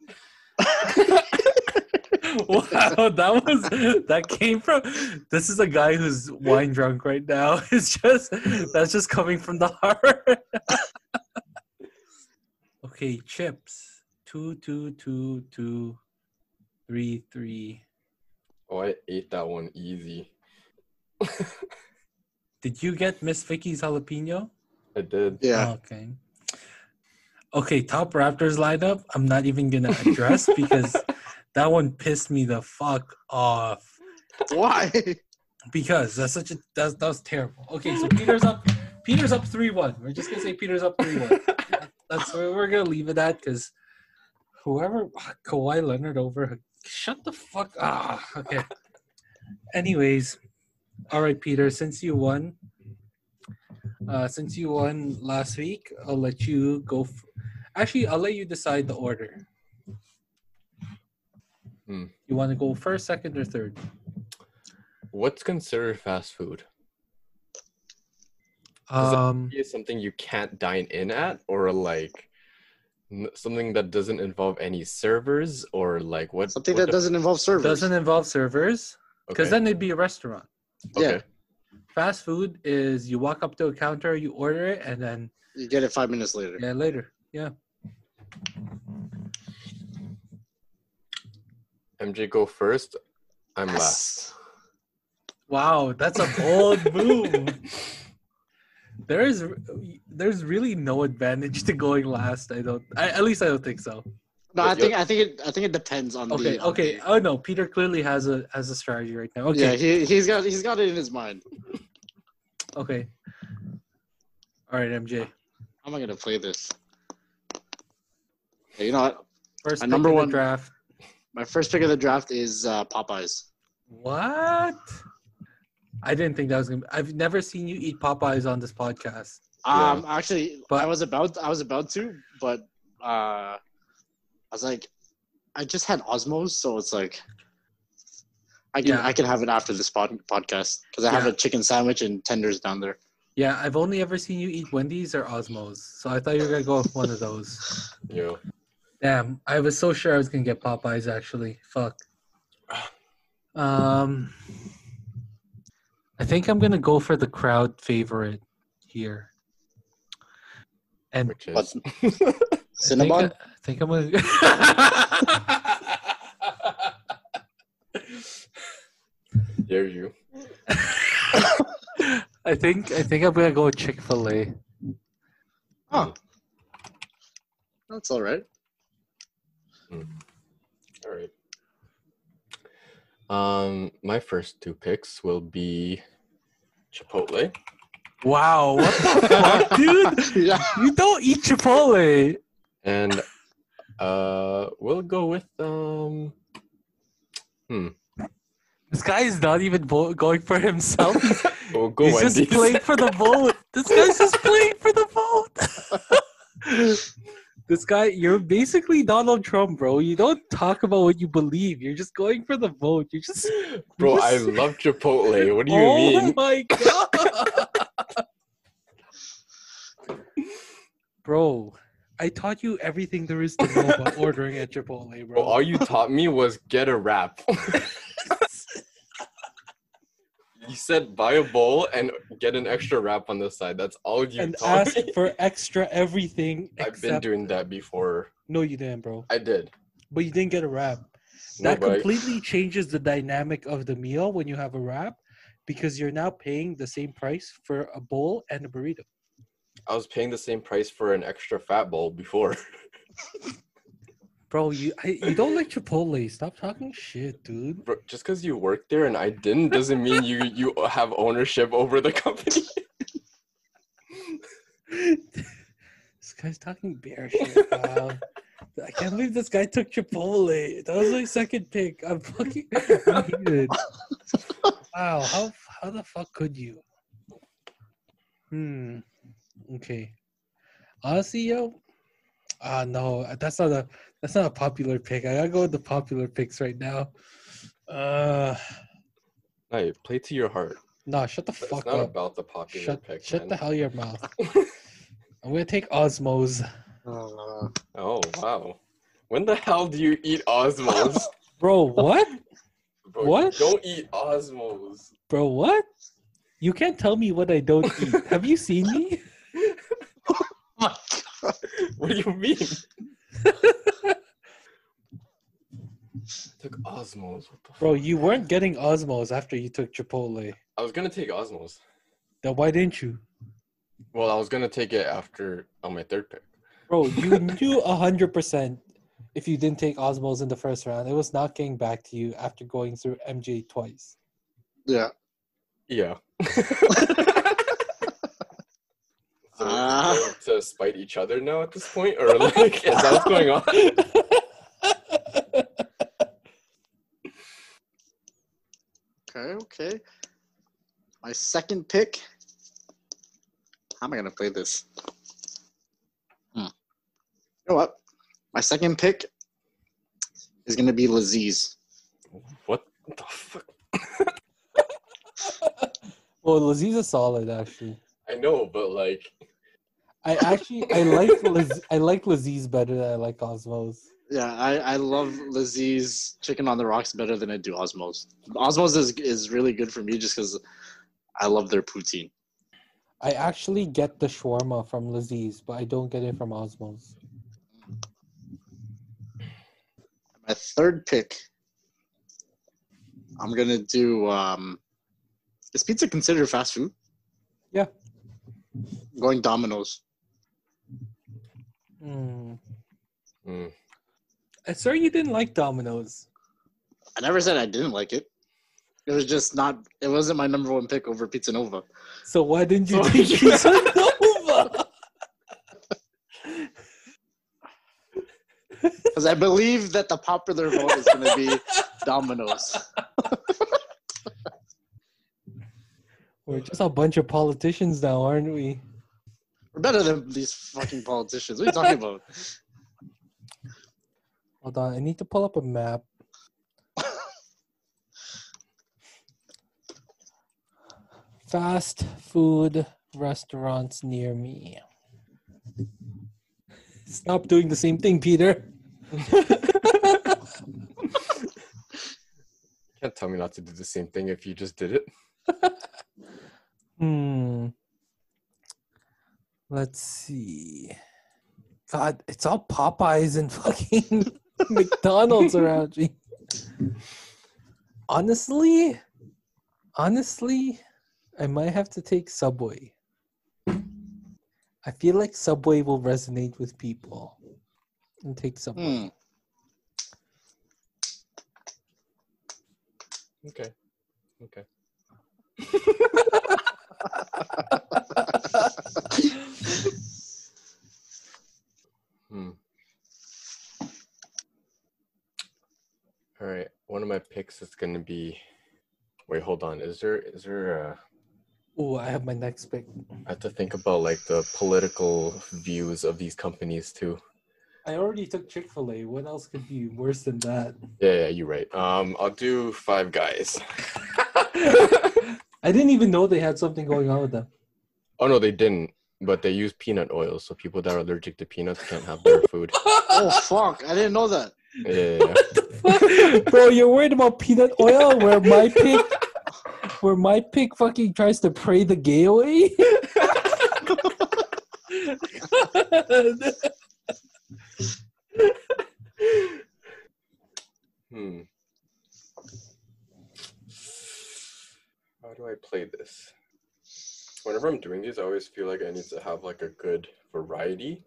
Wow, that came from. This is a guy who's wine drunk right now. That's just coming from the heart. Okay, chips. 2, 2, 2, 2, 3, 3. Oh, I ate that one easy. Did you get Miss Vicky's jalapeno? I did. Yeah. Okay. Okay, top Raptors lineup. I'm not even going to address because that one pissed me the fuck off. Why? Because that was terrible. Okay, so Peter's up 3-1. We're just going to say Peter's up 3-1. That's where we're going to leave it at because whoever Kawhi Leonard over. Shut the fuck up. Okay. Anyways. All right, Peter, since you won last week, I'll let you go. Actually, I'll let you decide the order. You want to go first, second, or third? What's considered fast food? Is something you can't dine in at, or like something that doesn't involve any servers, or like what? Something that doesn't involve servers. Doesn't involve servers, because then it'd be a restaurant. Okay. Yeah. Fast food is you walk up to a counter, you order it, and then you get it 5 minutes later. Yeah, later. Yeah. MJ, go first. I'm last. Wow, that's a bold move. There's really no advantage to going last. At least I don't think so. No, I think it depends on. Okay. Oh no, Peter clearly has a strategy right now. Okay. Yeah, he's got it in his mind. Okay. All right, MJ. How am I gonna play this? Okay, you know what? First pick number of the draft. My first pick of the draft is Popeyes. What? I didn't think that was gonna. I've never seen you eat Popeyes on this podcast. Actually, but I was about to, but I was like, I just had Osmos, so it's like, I can have it after this podcast because I have a chicken sandwich and tenders down there. Yeah, I've only ever seen you eat Wendy's or Osmos, so I thought you were gonna go with one of those. Yeah. Damn, I was so sure I was gonna get Popeyes actually. Fuck. I think I'm gonna go for the crowd favorite here. And which is. Cinnamon? I think I'm going to... Dare you. I think I'm going to go with Chick-fil-A. Oh. That's all right. All right. My first 2 picks will be Chipotle. Wow. What the fuck, dude? Yeah. You don't eat Chipotle. And we'll go with This guy is not even going for himself. He's Wendy's. Just playing for the vote. This guy's just playing for the vote. This guy, you're basically Donald Trump, bro. You don't talk about what you believe. You're just going for the vote. Bro, I love Chipotle. What do you mean? Oh my God. Bro. I taught you everything there is to know about ordering at Chipotle, bro. All you taught me was get a wrap. You said buy a bowl and get an extra wrap on the side. That's all you taught me. And ask for extra everything. I've been doing that before. No, you didn't, bro. I did. But you didn't get a wrap. That completely changes the dynamic of the meal when you have a wrap because you're now paying the same price for a bowl and a burrito. I was paying the same price for an extra fat bowl before. Bro, you don't like Chipotle. Stop talking shit, dude. Bro, just because you worked there and I didn't doesn't mean you have ownership over the company. This guy's talking bear shit, wow. I can't believe this guy took Chipotle. That was my second pick. I'm fucking heated. Wow, how the fuck could you? Okay. Honestly, yo. No, that's not a popular pick. I gotta go with the popular picks right now. Hey, play to your heart. Nah, shut the fuck up. It's not about the popular pick. Shut the hell your mouth. I'm gonna take Osmos. Oh wow! When the hell do you eat Osmos, bro? What? Bro, what? Don't eat Osmos, bro. What? You can't tell me what I don't eat. Have you seen me? Oh my God. What do you mean? Took Osmos. What the bro, fuck? You weren't getting Osmos after you took Chipotle. I was gonna take Osmos. Then why didn't you? Well, I was gonna take it after on my third pick. Bro, you knew 100% if you didn't take Osmos in the first round. It was not getting back to you after going through MJ twice. Yeah. Yeah. So we have to spite each other now at this point? Or like, is that what's going on? Okay. My second pick. How am I going to play this? You know what? My second pick is going to be Laziz. What the fuck? Well, Laziz is solid, actually. I know, but like... I like Laziz better than I like Osmos. Yeah, I love Laziz Chicken on the Rocks better than I do Osmos. Osmos is really good for me just because I love their poutine. I actually get the shawarma from Laziz, but I don't get it from Osmos. My third pick, I'm going to do, is pizza considered fast food? Yeah. I'm going Domino's. I'm sorry you didn't like Domino's. I never said I didn't like it. It was just not, it wasn't my number one pick over Pizza Nova. So why didn't you take Pizza Nova? Because I believe that the popular vote is going to be Domino's. We're just a bunch of politicians now, aren't we? We're better than these fucking politicians. What are you talking about? Hold on. I need to pull up a map. Fast food restaurants near me. Stop doing the same thing, Peter. You can't tell me not to do the same thing if you just did it. Let's see. God, it's all Popeyes and fucking McDonald's around me. Honestly, I might have to take Subway. I feel like Subway will resonate with people. And take Subway. Okay. All right. One of my picks is going to be... Wait, hold on. Is there a... Oh, I have my next pick. I have to think about like the political views of these companies too. I already took Chick-fil-A. What else could be worse than that? Yeah, you're right. I'll do Five Guys. I didn't even know they had something going on with them. Oh no, they didn't. But they use peanut oil, so people that are allergic to peanuts can't have their food. Oh fuck! I didn't know that. Yeah. What the fuck? Bro, you're worried about peanut oil? Where my pick fucking tries to pray the gay away? How do I play this? Whenever I'm doing these, I always feel like I need to have like a good variety.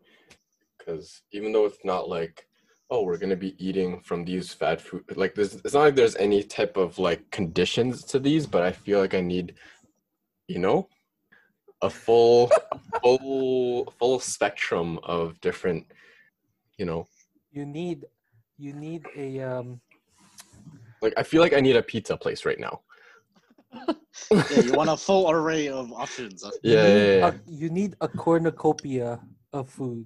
Because even though it's not like oh, we're going to be eating from these fat food. Like, this, it's not like there's any type of, like, conditions to these, but I feel like I need, you know, a full, full spectrum of different, you know. You need a, Like, I feel like I need a pizza place right now. Yeah, you want a full array of options. Yeah. You need a cornucopia of food.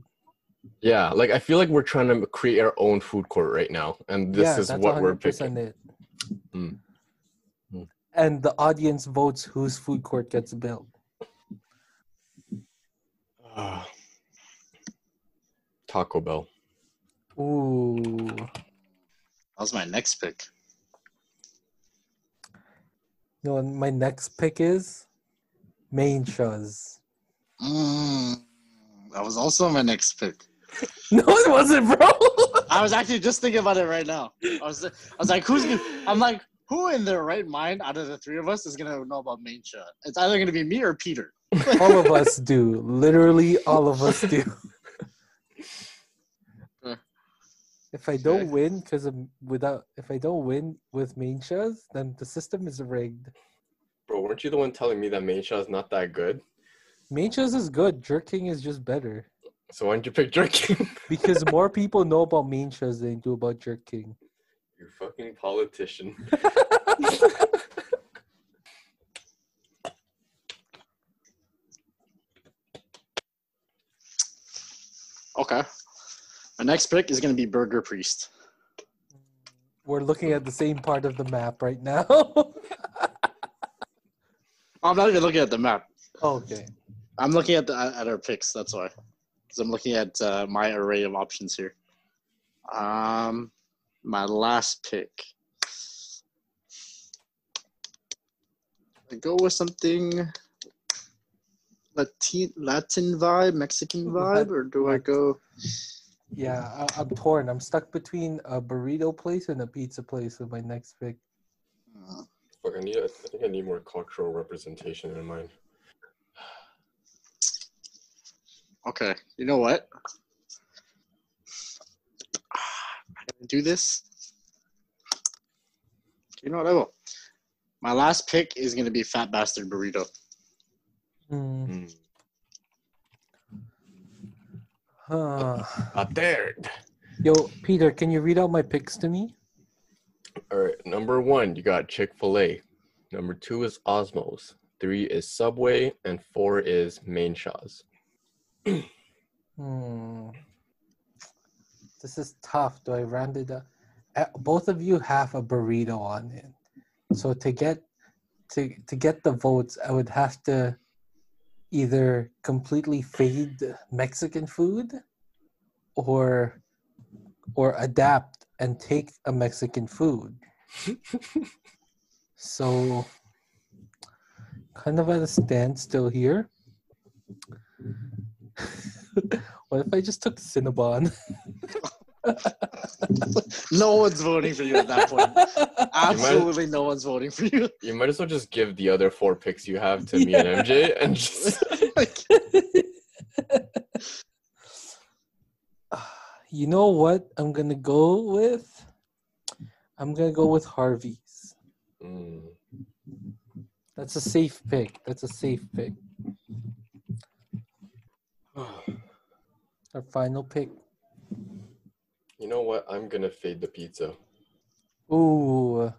Yeah, like, I feel like we're trying to create our own food court right now, and this is what we're picking. It. Mm. Mm. And the audience votes whose food court gets built. Taco Bell. Ooh. That was my next pick. You know, my next pick is Main Shaw's. That was also my next pick. No, it wasn't, bro. I was actually just thinking about it right now. I was like, who in their right mind out of the three of us is going to know about Main Shaw? It's either going to be me or Peter. All of us do. Literally all of us do. If I don't win with Main Shaw's, then the system is rigged. Bro, weren't you the one telling me that Main Shaw's not that good? Main Shaw's is good. Jerk King is just better. So why didn't you pick Jerk King? Because more people know about Main Shaw's than they do about Jerk King. You fucking politician. Okay. My next pick is going to be Burger Priest. We're looking at the same part of the map right now. I'm not even looking at the map. Oh, okay. I'm looking at our picks. That's why, because I'm looking at my array of options here. My last pick. I go with something Latin vibe, Mexican vibe, or do I go? Yeah, I'm torn. I'm stuck between a burrito place and a pizza place with my next pick. I think I need more cultural representation in mine. Okay, you know what? I'm going to do this. You know what? I will. My last pick is going to be Fat Bastard Burrito. Up there. Yo, Peter, can you read out my picks to me? All right. Number 1, you got Chick-fil-A. Number 2 is Osmos. 3 is Subway. And 4 is Main Shaw's. This is tough. Do I round it up? Both of you have a burrito on it, so to get the votes, I would have to either completely fade Mexican food, or adapt and take a Mexican food. So, kind of at a standstill here. What if I just took Cinnabon? No one's voting for you at that point. Absolutely no one's voting for you. You might as well just give the other 4 picks you have to me and MJ and just... You know what I'm going to go with? I'm going to go with Harvey's. That's a safe pick. Our final pick. You know what? I'm going to fade the pizza. Ooh.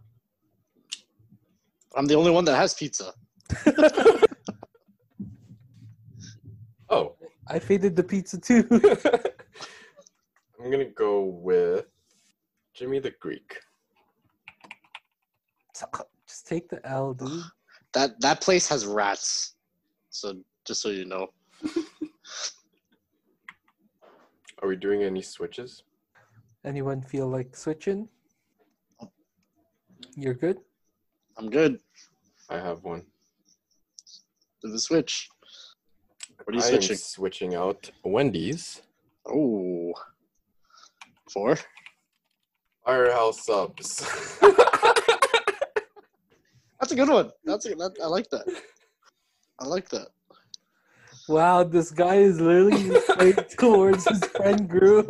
I'm the only one that has pizza. Oh. I faded the pizza too. I'm going to go with Jimmy the Greek. Just take the L, dude. That place has rats. So just so you know. Are we doing any switches? Anyone feel like switching? You're good? I'm good. I have one. Do the switch. What are you switching? I'm switching out Wendy's. Oh. 4? Firehouse Subs. That's a good one. I like that. Wow, this guy is literally playing towards his friend Gru.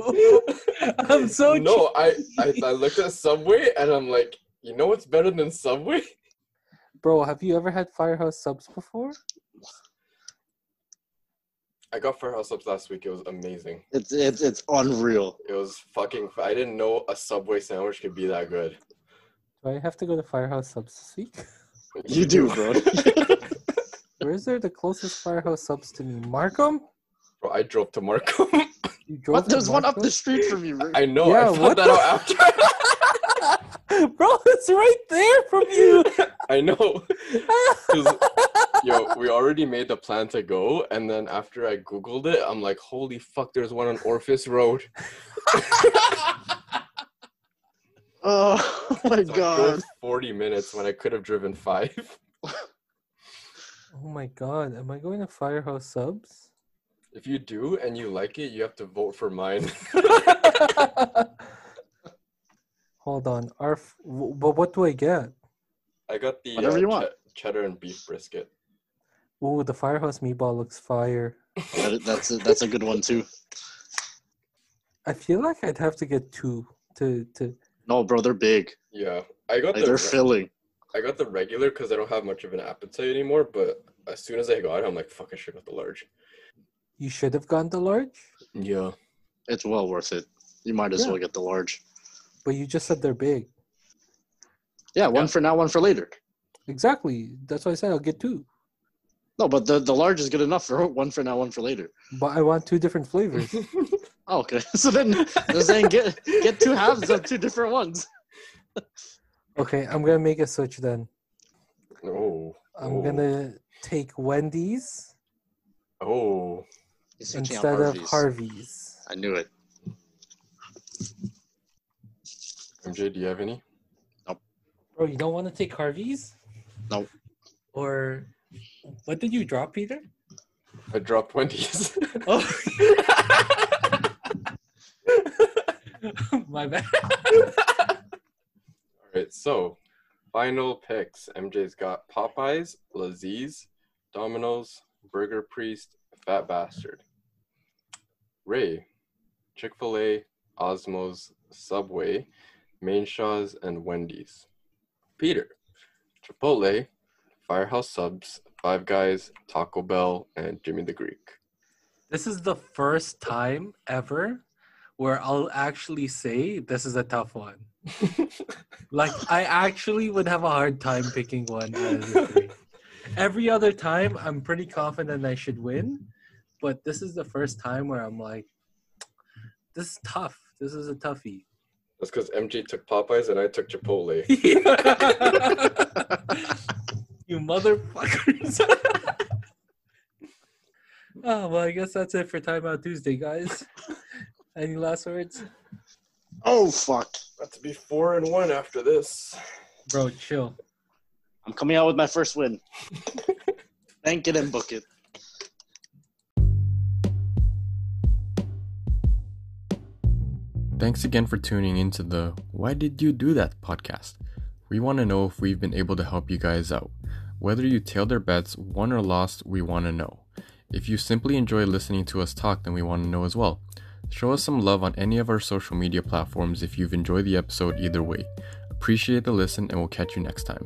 I'm so no. I looked at Subway and I'm like, you know what's better than Subway? Bro, have you ever had Firehouse Subs before? I got Firehouse Subs last week. It was amazing. It's unreal. It was fucking. I didn't know a Subway sandwich could be that good. Do I have to go to Firehouse Subs this week? You do, bro. Where is there the closest Firehouse Subs to me? Markham? Bro, I drove to Markham. You drove what? There's Markham? One up the street from you, bro. I know. Yeah, I found that out after. Bro, it's right there from you. I know. Yo, we already made the plan to go. And then after I Googled it, I'm like, holy fuck, there's one on Orpheus Road. Oh, my God. I drove 40 minutes when I could have driven 5. Oh my God, am I going to Firehouse Subs? If you do and you like it, you have to vote for mine. Hold on, but what do I get? I got the whatever you want. Cheddar and beef brisket. Ooh, the Firehouse meatball looks fire. That's a good one too. I feel like I'd have to get two to. No, bro, they're big. Yeah, I got. Like, they're filling. I got the regular because I don't have much of an appetite anymore, but as soon as I got it, I'm like, fuck, I should have got the large. You should have gotten the large? Yeah. It's well worth it. You might as well get the large. But you just said they're big. Yeah, one for now, one for later. Exactly. That's why I said I'll get two. No, but the large is good enough for one for now, one for later. But I want two different flavors. Oh, okay. So then they're saying get two halves of two different ones. Okay, I'm going to make a switch then. Oh. I'm going to take Wendy's. Oh. Instead of Harvey's. I knew it. MJ, do you have any? Nope. Bro, you don't want to take Harvey's? Nope. Or what did you drop, Peter? I dropped Wendy's. Oh. My bad. So, final picks. MJ's got Popeyes, Lazee's, Domino's, Burger Priest, Fat Bastard. Ray, Chick-fil-A, Osmo's, Subway, Main Shaw's, and Wendy's. Peter, Chipotle, Firehouse Subs, Five Guys, Taco Bell, and Jimmy the Greek. This is the first time ever where I'll actually say this is a tough one. Like, I actually would have a hard time picking one out of the three. Every other time, I'm pretty confident I should win. But this is the first time where I'm like, this is tough. This is a toughie. That's because MJ took Popeyes and I took Chipotle. You motherfuckers. Oh, well, I guess that's it for Time Out Tuesday, guys. Any last words? Oh, fuck. About to be 4-1 after this. Bro, chill. I'm coming out with my first win. Bank it and book it. Thanks again for tuning into the Why Did You Do That podcast. We want to know if we've been able to help you guys out. Whether you tailed our bets, won or lost, we want to know. If you simply enjoy listening to us talk, then we want to know as well. Show us some love on any of our social media platforms if you've enjoyed the episode either way. Appreciate the listen and we'll catch you next time.